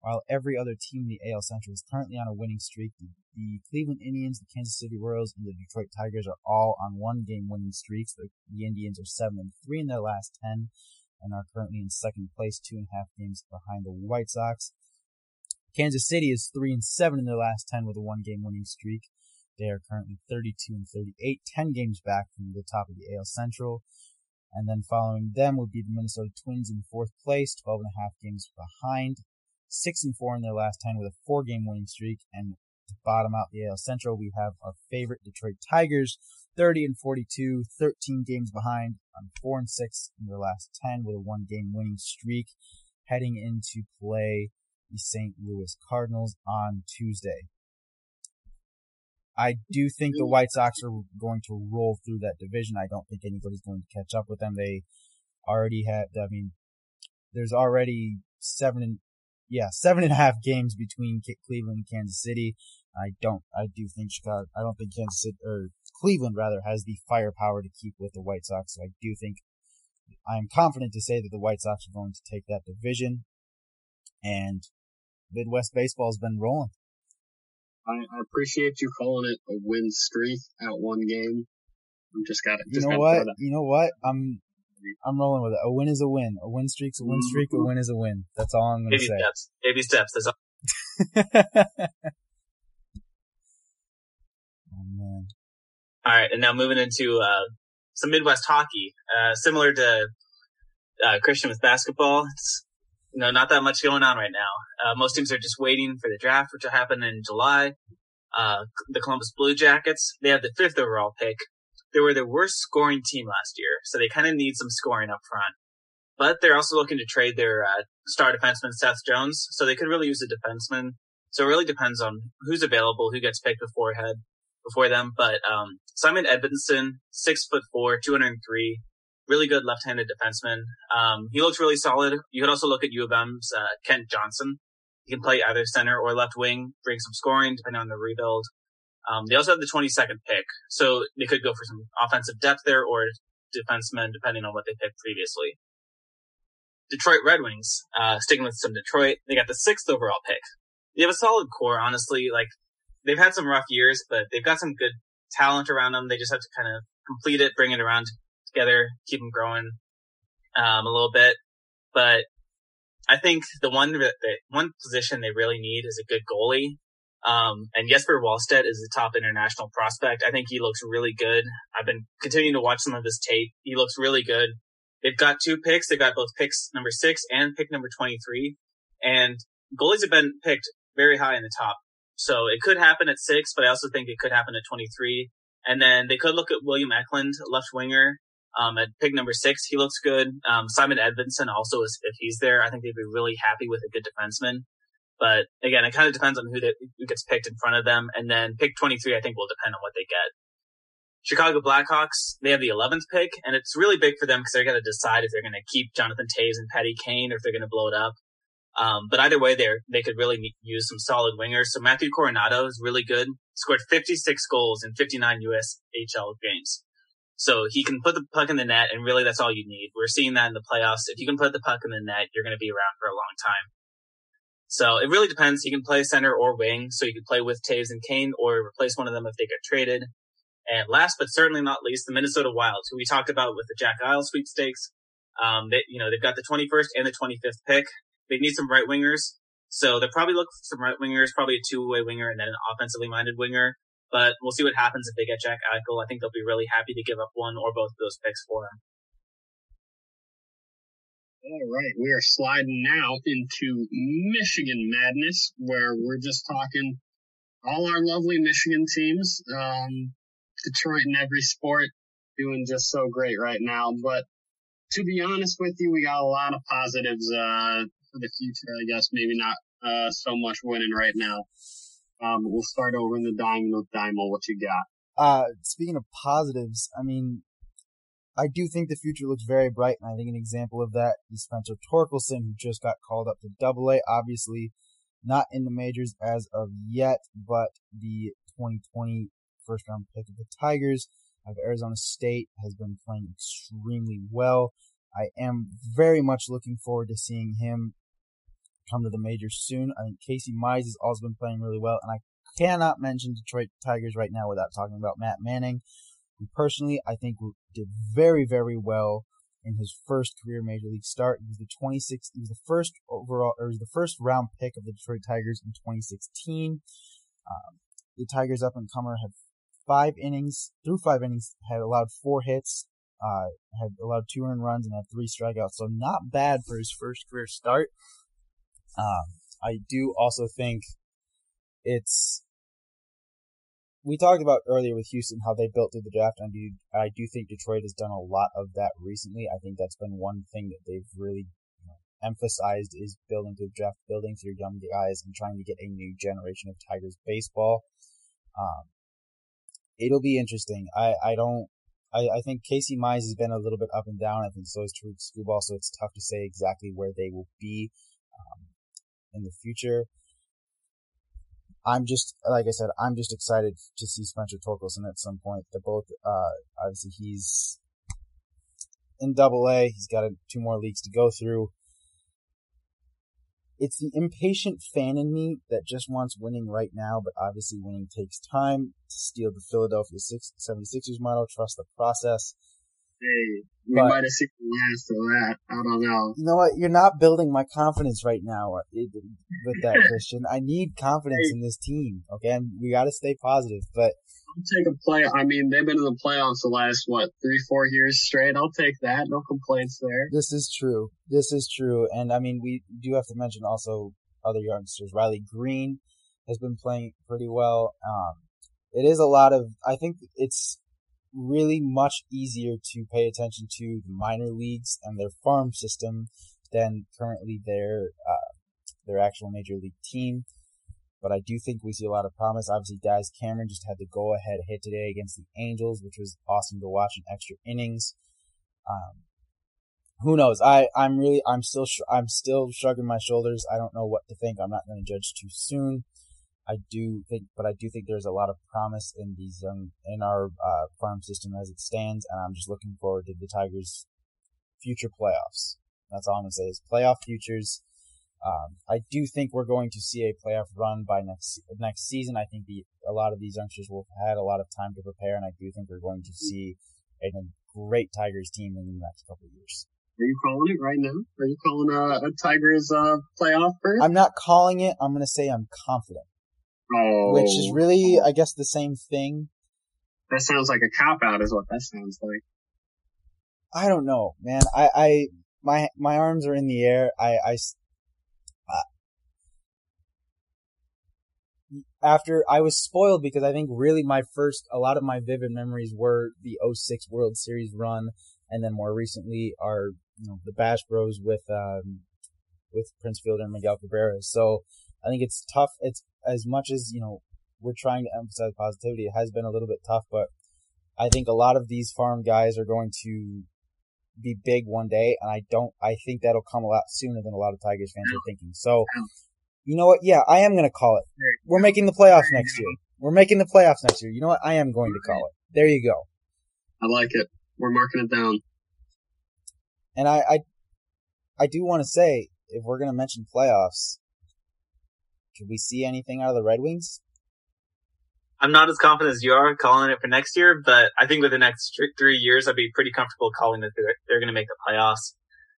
while every other team in the A L Central is currently on a winning streak. The, the Cleveland Indians, the Kansas City Royals, and the Detroit Tigers are all on one-game winning streaks. The, the Indians are seven and three in their last ten, and are currently in second place, two and a half games behind the White Sox. Kansas City is three and seven in their last ten with a one-game winning streak. They are currently thirty-two and thirty-eight, ten games back from the top of the A L Central. And then following them would be the Minnesota Twins in fourth place, twelve and a half games behind, six and four in their last ten with a four-game winning streak. And to bottom out the A L Central, we have our favorite Detroit Tigers, thirty and forty-two, thirteen games behind, on four and six in their last ten with a one-game winning streak, heading into play the Saint Louis Cardinals on Tuesday. I do think the White Sox are going to roll through that division. I don't think anybody's going to catch up with them. They already had, I mean, there's already seven and, yeah, seven and a half games between Cleveland and Kansas City. I don't, I do think Chicago, I don't think Kansas City, or Cleveland rather, has the firepower to keep with the White Sox. So I do think, I'm confident to say that the White Sox are going to take that division. And Midwest baseball has been rolling. I appreciate you calling it a win streak at one game. I'm just got it. You know what? You know what? I'm I'm rolling with it. A win is a win. A win streak's a win streak. Mm-hmm. A win is a win. That's all I'm going to say. Baby steps. Baby steps. That's all. Oh, man. All right, and now moving into uh, some Midwest hockey. Uh, similar to uh, Christian with basketball, it's No, not that much going on right now. Uh, most teams are just waiting for the draft, which will happen in July. Uh, the Columbus Blue Jackets, they have the fifth overall pick. They were the worst scoring team last year, so they kind of need some scoring up front. But they're also looking to trade their uh, star defenseman, Seth Jones, so they could really use a defenseman. So it really depends on who's available, who gets picked beforehand, before them. But um, Simon Edmondson, six foot four, two oh three. Really good left-handed defenseman. Um, he looks really solid. You could also look at U of M's uh, Kent Johnson. He can play either center or left wing, bring some scoring depending on the rebuild. Um, they also have the twenty-second pick, so they could go for some offensive depth there or defensemen depending on what they picked previously. Detroit Red Wings, uh, sticking with some Detroit, they got the sixth overall pick. They have a solid core, honestly. Like, they've had some rough years, but they've got some good talent around them. They just have to kind of complete it, bring it around together, keep them growing um, a little bit. But I think the one the one position they really need is a good goalie. Um, and Jesper Wallstedt is a top international prospect. I think he looks really good. I've been continuing to watch some of his tape. He looks really good. They've got two picks. They've got both picks number six and pick number twenty-three. And goalies have been picked very high in the top. So it could happen at six, but I also think it could happen at twenty-three. And then they could look at William Eklund, left winger. Um, at pick number six, he looks good. Um, Simon Edmondson also is, if he's there, I think they'd be really happy with a good defenseman. But again, it kind of depends on who, they, who gets picked in front of them. And then pick twenty-three, I think, will depend on what they get. Chicago Blackhawks, they have the eleventh pick, and it's really big for them because they're going to decide if they're going to keep Jonathan Toews and Patty Kane or if they're going to blow it up. Um, but either way, they they could really use some solid wingers. So Matthew Coronado is really good. Scored fifty-six goals in fifty-nine U S H L games. So he can put the puck in the net, and really that's all you need. We're seeing that in the playoffs. If you can put the puck in the net, you're going to be around for a long time. So it really depends. He can play center or wing, so you can play with Toews and Kane or replace one of them if they get traded. And last but certainly not least, the Minnesota Wild, who we talked about with the Jack Eichel sweepstakes. Um, they, you know, they've got the twenty-first and the twenty-fifth pick. They need some right wingers. So they'll probably look for some right wingers, probably a two-way winger and then an offensively minded winger. But we'll see what happens if they get Jack Eichel. I think they'll be really happy to give up one or both of those picks for him. All right, we are sliding now into Michigan madness, where we're just talking all our lovely Michigan teams. Um, Detroit in every sport, doing just so great right now. But to be honest with you, we got a lot of positives uh, for the future, I guess. Maybe not uh, so much winning right now. Um, we'll start over in the diamond with Dymel. What you got? Uh, speaking of positives, I mean, I do think the future looks very bright, and I think an example of that is Spencer Torkelson, who just got called up to Double A. Obviously, not in the majors as of yet, but the twenty twenty first-round pick of the Tigers of Arizona State has been playing extremely well. I am very much looking forward to seeing him come to the majors soon. I think Casey Mize has also been playing really well, and I cannot mention Detroit Tigers right now without talking about Matt Manning, who personally I think did very, very well in his first career major league start. He was the twenty-sixth, he was the first overall, or was the first round pick of the Detroit Tigers in twenty sixteen. Um, the Tigers up and comer had five innings, through five innings, had allowed four hits, uh, had allowed two earned runs, and had three strikeouts. So not bad for his first career start. Um, I do also think it's, we talked about earlier with Houston how they built through the draft, and I do, I do think Detroit has done a lot of that recently. I think that's been one thing that they've really you know, emphasized is building through the draft, building through young guys, and trying to get a new generation of Tigers baseball. Um, it'll be interesting. I, I don't, I, I think Casey Mize has been a little bit up and down. I think so is Tariq Skubal, so it's tough to say exactly where they will be um, in the future. I'm just, like I said, I'm just excited to see Spencer Torkelson at some point. They're both, uh, obviously he's in Double A. He's got two more leagues to go through. It's the impatient fan in me that just wants winning right now, but obviously winning takes time. To steal the Philadelphia seventy-sixers motto, trust the process. Hey, we but, might have seen the last of that. I don't know. You know what? You're not building my confidence right now with that, Christian. I need confidence hey. in this team, okay? And we got to stay positive. But I'll take a play. I mean, they've been in the playoffs the last, what, three, four years straight. I'll take that. No complaints there. This is true. This is true. And, I mean, we do have to mention also other youngsters. Riley Green has been playing pretty well. Um, it is a lot of – I think it's – really much easier to pay attention to the minor leagues and their farm system than currently their uh, their actual major league team. But I do think we see a lot of promise. Obviously, Daz Cameron just had the go-ahead hit today against the Angels, which was awesome to watch in extra innings. Um, who knows? I I'm really I'm still sh- I'm still shrugging my shoulders. I don't know what to think. I'm not going to judge too soon. I do think, but I do think there's a lot of promise in these young, in our uh, farm system as it stands, and I'm just looking forward to the Tigers' future playoffs. That's all I'm going to say is playoff futures. Um, I do think we're going to see a playoff run by next next season. I think the, a lot of these youngsters will have had a lot of time to prepare, and I do think we're going to see a great Tigers team in the next couple of years. Are you calling it right now? Are you calling a, a Tigers uh, playoff berth? I'm not calling it. I'm going to say I'm confident. Oh. Which is really, I guess, the same thing. That sounds like a cop-out is what that sounds like. I don't know, man. I, I my my arms are in the air. I, I uh, after I was spoiled because I think really my first, a lot of my vivid memories were the oh six World Series run, and then more recently are you know the Bash Bros with um with Prince Fielder and Miguel Cabrera. So I think it's tough. It's as much as, you know, we're trying to emphasize positivity, it has been a little bit tough, but I think a lot of these farm guys are going to be big one day, and I don't, I think that'll come a lot sooner than a lot of Tigers fans are thinking. So, you know what? Yeah, I am going to call it. We're making the playoffs next year. We're making the playoffs next year. You know what? I am going to call it. There you go. I like it. We're marking it down. And I, I, I do want to say, if we're going to mention playoffs, should we see anything out of the Red Wings? I'm not as confident as you are calling it for next year, but I think with the next three years, I'd be pretty comfortable calling that they're, they're going to make the playoffs.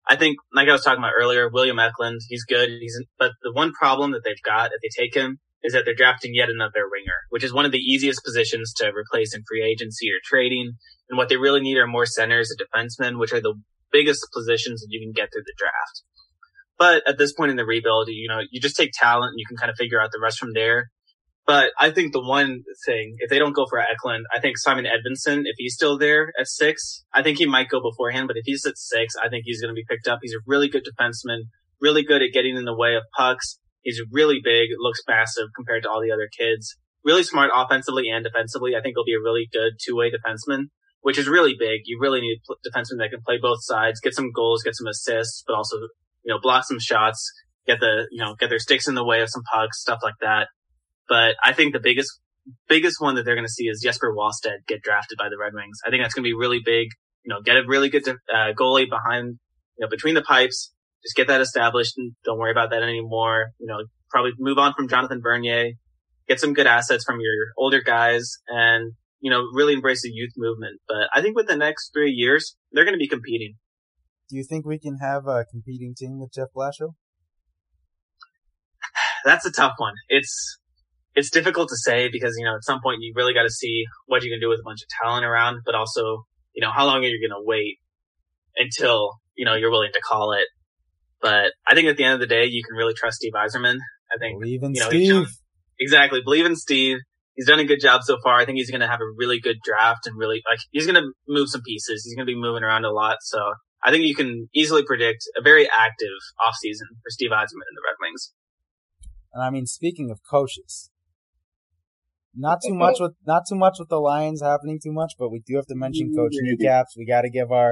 I think, like I was talking about earlier, William Eklund, he's good. He's, but the one problem that they've got, if they take him, is that they're drafting yet another winger, which is one of the easiest positions to replace in free agency or trading. And what they really need are more centers and defensemen, which are the biggest positions that you can get through the draft. But at this point in the rebuild, you know, you just take talent and you can kind of figure out the rest from there. But I think the one thing, if they don't go for Eklund, I think Simon Edvinson, if he's still there at six, I think he might go beforehand. But if he's at six, I think he's going to be picked up. He's a really good defenseman, really good at getting in the way of pucks. He's really big, looks massive compared to all the other kids. Really smart offensively and defensively. I think he'll be a really good two-way defenseman, which is really big. You really need a defenseman that can play both sides, get some goals, get some assists, but also, you know, block some shots, get the, you know, get their sticks in the way of some pucks, stuff like that. But I think the biggest, biggest one that they're going to see is Jesper Wallstedt get drafted by the Red Wings. I think that's going to be really big. You know, get a really good uh, goalie behind, you know, between the pipes. Just get that established and don't worry about that anymore. You know, probably move on from Jonathan Bernier. Get some good assets from your older guys and, you know, really embrace the youth movement. But I think with the next three years, they're going to be competing. Do you think we can have a competing team with Jeff Blashill? That's a tough one. It's... It's difficult to say because, you know, at some point you really got to see what you can do with a bunch of talent around, but also, you know, how long are you going to wait until, you know, you're willing to call it. But I think at the end of the day, you can really trust Steve Yzerman. I think, believe in you know, Steve. Done, exactly. Believe in Steve. He's done a good job so far. I think he's going to have a really good draft and really, like, he's going to move some pieces. He's going to be moving around a lot. So I think you can easily predict a very active offseason for Steve Yzerman and the Red Wings. And I mean, speaking of coaches, Not too much with not too much with the Lions happening too much, but we do have to mention Coach Kneecaps. We got to give our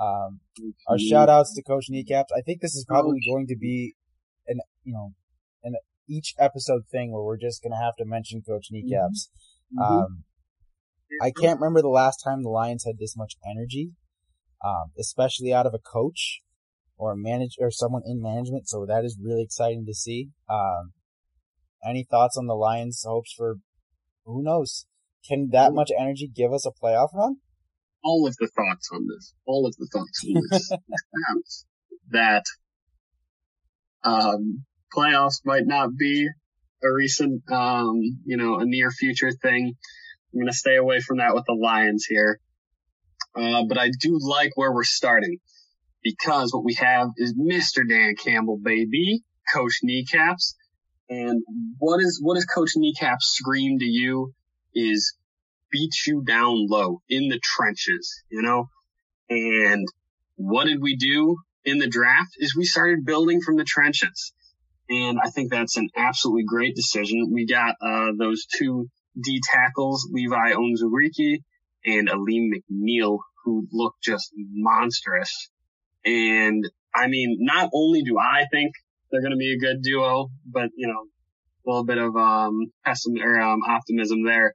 um, our shout outs to Coach Kneecaps. I think this is probably going to be an you know an each episode thing where we're just going to have to mention Coach Kneecaps. Um, I can't remember the last time the Lions had this much energy, um, especially out of a coach or a manage or someone in management. So that is really exciting to see. Um, any thoughts on the Lions' hopes for? Who knows? Can that much energy give us a playoff run? All of the thoughts on this, all of the thoughts on this, that um, playoffs might not be a recent, um, you know, a near future thing. I'm going to stay away from that with the Lions here. Uh, but I do like where we're starting because what we have is Mister Dan Campbell, baby, Coach Kneecaps. And what is what is Coach Kneecaps scream to you is beat you down low in the trenches, you know? And what did we do in the draft is we started building from the trenches. And I think that's an absolutely great decision. We got uh those two D tackles, Levi Onwuzurike and Aleem McNeil, who look just monstrous. And I mean, not only do I think they're going to be a good duo, but, you know, a little bit of, um, pessimism or, um, optimism there.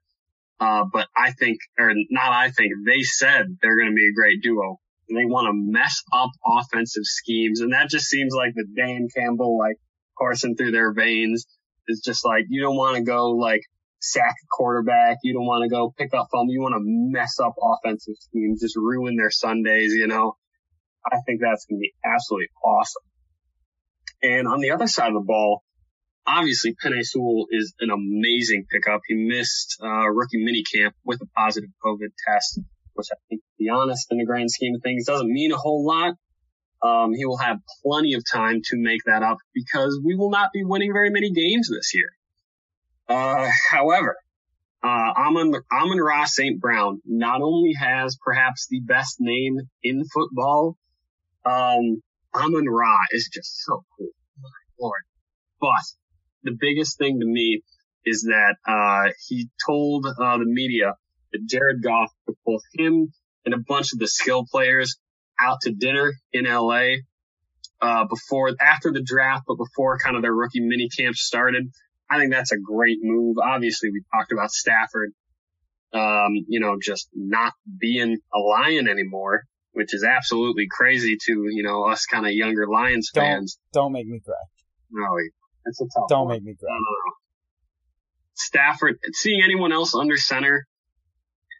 Uh, but I think, or not I think, they said they're going to be a great duo and they want to mess up offensive schemes. And that just seems like the Dan Campbell, like, coursing through their veins is just like, you don't want to go, like, sack quarterback. You don't want to go pick up on them. You want to mess up offensive schemes, just ruin their Sundays, you know. I think that's going to be absolutely awesome. And on the other side of the ball, obviously, Penei Sewell is an amazing pickup. He missed uh, rookie minicamp with a positive COVID test, which I think, to be honest, in the grand scheme of things, doesn't mean a whole lot. Um, he will have plenty of time to make that up because we will not be winning very many games this year. Uh, however, uh, Amon, Amon-Ra Saint Brown not only has perhaps the best name in football, um, Amon-Ra is just so cool. My Lord. But the biggest thing to me is that, uh, he told, uh, the media that Jared Goff would pull him and a bunch of the skill players out to dinner in L A, uh, before, after the draft, but before kind of their rookie mini camp started. I think that's a great move. Obviously, we talked about Stafford, um, you know, just not being a Lion anymore, which is absolutely crazy to, you know, us kind of younger Lions don't, fans. Don't make me cry. No, it's a tough Don't one. make me cry. No, no, no. Stafford, seeing anyone else under center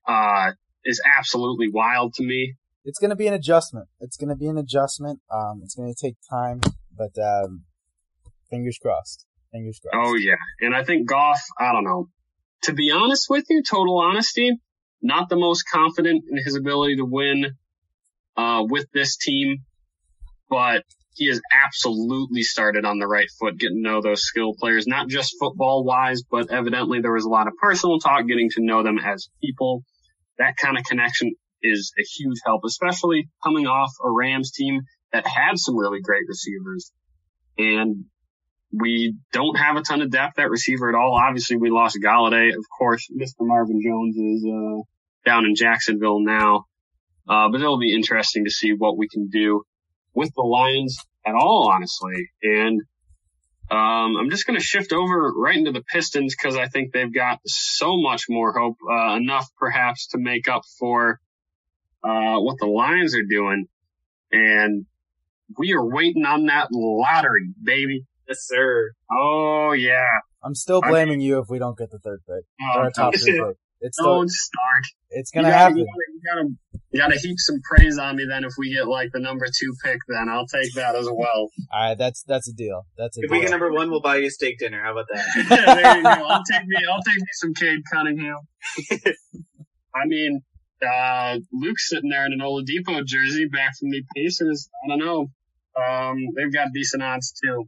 uh, is absolutely wild to me. It's going to be an adjustment. It's going to be an adjustment. Um, it's going to take time, but um, fingers crossed. Fingers crossed. Oh, yeah. And I think Goff, I don't know. To be honest with you, total honesty, not the most confident in his ability to win uh, with this team, but he has absolutely started on the right foot, getting to know those skilled players, not just football-wise, but evidently there was a lot of personal talk, getting to know them as people. That kind of connection is a huge help, especially coming off a Rams team that had some really great receivers. And we don't have a ton of depth at receiver at all. Obviously, we lost Galladay. Of course, Mister Marvin Jones is uh, down in Jacksonville now. Uh, but it'll be interesting to see what we can do with the Lions at all, honestly. And um I'm just going to shift over right into the Pistons because I think they've got so much more hope, uh, enough perhaps to make up for uh what the Lions are doing. And we are waiting on that lottery, baby. Yes, sir. Oh, yeah. I'm still blaming I'm, you if we don't get the third pick. Oh, or top three pick. It's don't still, start. It's going to happen. You gotta, you gotta heap some praise on me then if we get, like, the number two pick then. I'll take that as well. All right, that's that's a deal. That's a If deal. We get number one, we'll buy you a steak dinner. How about that? There you go. I'll take me, I'll take me some Cade Cunningham. I mean, uh, Luke's sitting there in an Oladipo jersey back from the Pacers. I don't know. Um, they've got decent odds, too.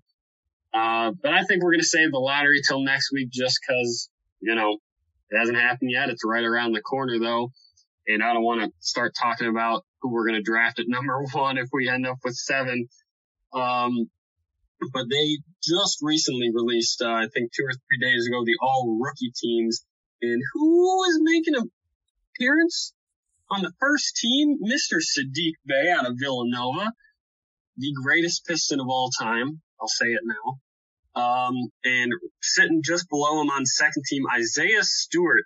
Uh, but I think we're going to save the lottery till next week just because, you know, it hasn't happened yet. It's right around the corner, though. And I don't want to start talking about who we're going to draft at number one if we end up with seven. Um, but they just recently released, uh, I think two or three days ago, the all-rookie teams. And who is making an appearance on the first team? Mister Sadiq Bey out of Villanova, the greatest Piston of all time. I'll say it now. Um, and sitting just below him on second team, Isaiah Stewart.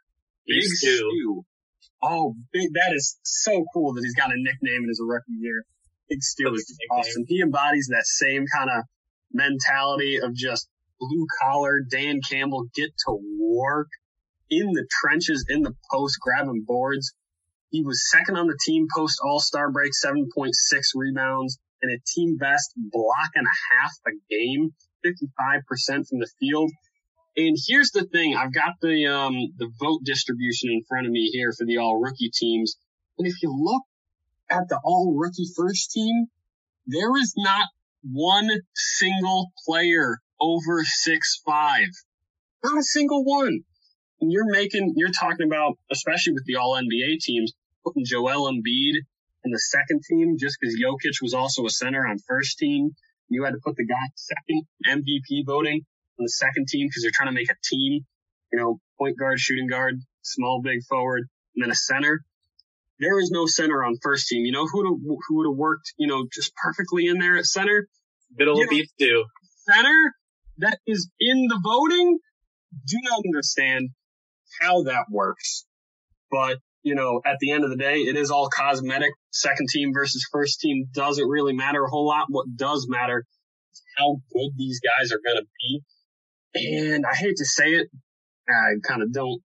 Big Stew. Oh, big, that is so cool that he's got a nickname in his rookie year. Big Stew is awesome. He embodies that same kind of mentality of just blue collar, Dan Campbell, get to work in the trenches, in the post, grabbing boards. He was second on the team post all-star break, seven point six rebounds and a team best block and a half a game. fifty-five percent from the field. And here's the thing. I've got the um, the vote distribution in front of me here for the all-rookie teams. And if you look at the all-rookie first team, there is not one single player over six five. Not a single one. And you're making, you're talking about, especially with the all-N B A teams, putting Joel Embiid in the second team just because Jokic was also a center on first team. You had to put the guy second M V P voting on the second team because they're trying to make a team, you know, point guard, shooting guard, small, big forward, and then a center. There is no center on first team. You know who who would have worked, you know, just perfectly in there at center? Biddle Beef do. Center that is in the voting? Do not understand how that works. But, you know, at the end of the day, it is all cosmetic. Second team versus first team doesn't really matter a whole lot. What does matter is how good these guys are going to be. And I hate to say it. I kind of don't.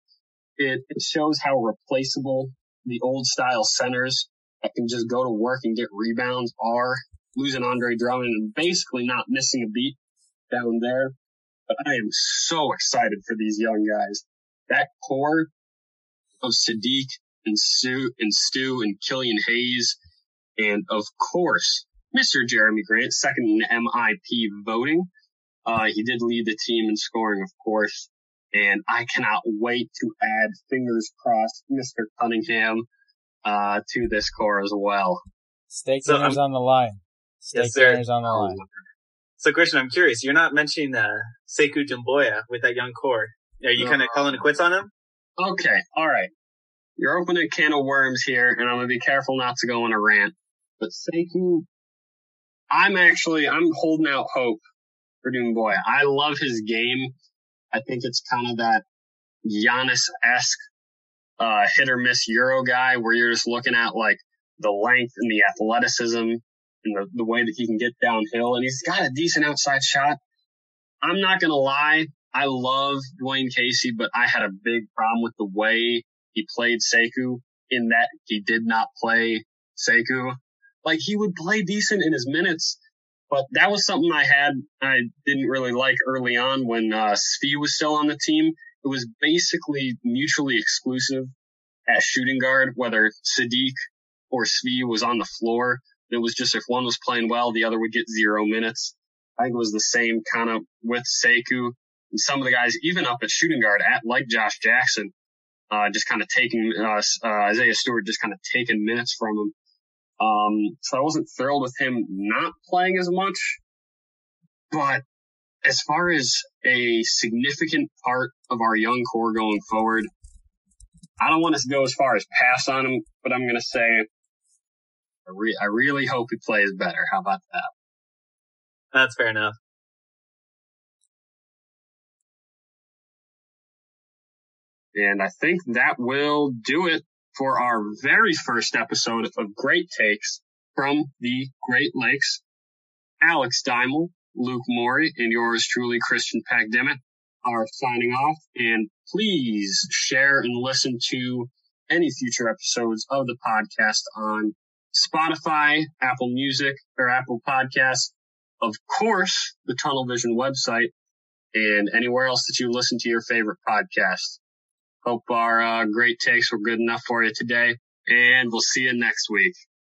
It, it shows how replaceable the old style centers that can just go to work and get rebounds are. Losing Andre Drummond and basically not missing a beat down there. But I am so excited for these young guys. That core of Sadiq and Sue and Stu and Killian Hayes, and of course, Mister Jeremy Grant, second in M I P voting. Uh, he did lead the team in scoring, of course, and I cannot wait to add, fingers crossed, Mister Cunningham uh, to this core as well. Steak so dinner's I'm, on the line. Steak yes, dinner's on the line. So, Christian, I'm curious. You're not mentioning uh, Sekou Doumbouya with that young core. Are you uh, kind of calling it quits on him? Okay, all right. You're opening a can of worms here, and I'm going to be careful not to go on a rant. But Sekou, I'm actually, I'm holding out hope for Doumbouya. I love his game. I think it's kind of that Giannis-esque uh, hit-or-miss Euro guy where you're just looking at, like, the length and the athleticism and the, the way that he can get downhill. And he's got a decent outside shot. I'm not going to lie. I love Dwayne Casey, but I had a big problem with the way he played Sekou in that he did not play Sekou. Like, he would play decent in his minutes, But that was something I had, I didn't really like early on when uh, Svi was still on the team. It was basically mutually exclusive at shooting guard, whether Sadiq or Svi was on the floor. It was just if one was playing well, the other would get zero minutes. I think it was the same kind of with Sekou and some of the guys, even up at shooting guard, at like Josh Jackson, uh, just kind of taking uh, uh, Isaiah Stewart, just kind of taking minutes from him. Um, so I wasn't thrilled with him not playing as much, but as far as a significant part of our young core going forward, I don't want to go as far as pass on him, but I'm going to say I, re- I really hope he plays better. How about that? That's fair enough. And I think that will do it for our very first episode of Great Takes from the Great Lakes. Alex Dymel, Luke Morey, and yours truly, Christian Pagdimit, are signing off. And please share and listen to any future episodes of the podcast on Spotify, Apple Music, or Apple Podcasts. Of course, the Tunnel Vision website, and anywhere else that you listen to your favorite podcasts. Hope our uh, great takes were good enough for you today, and we'll see you next week.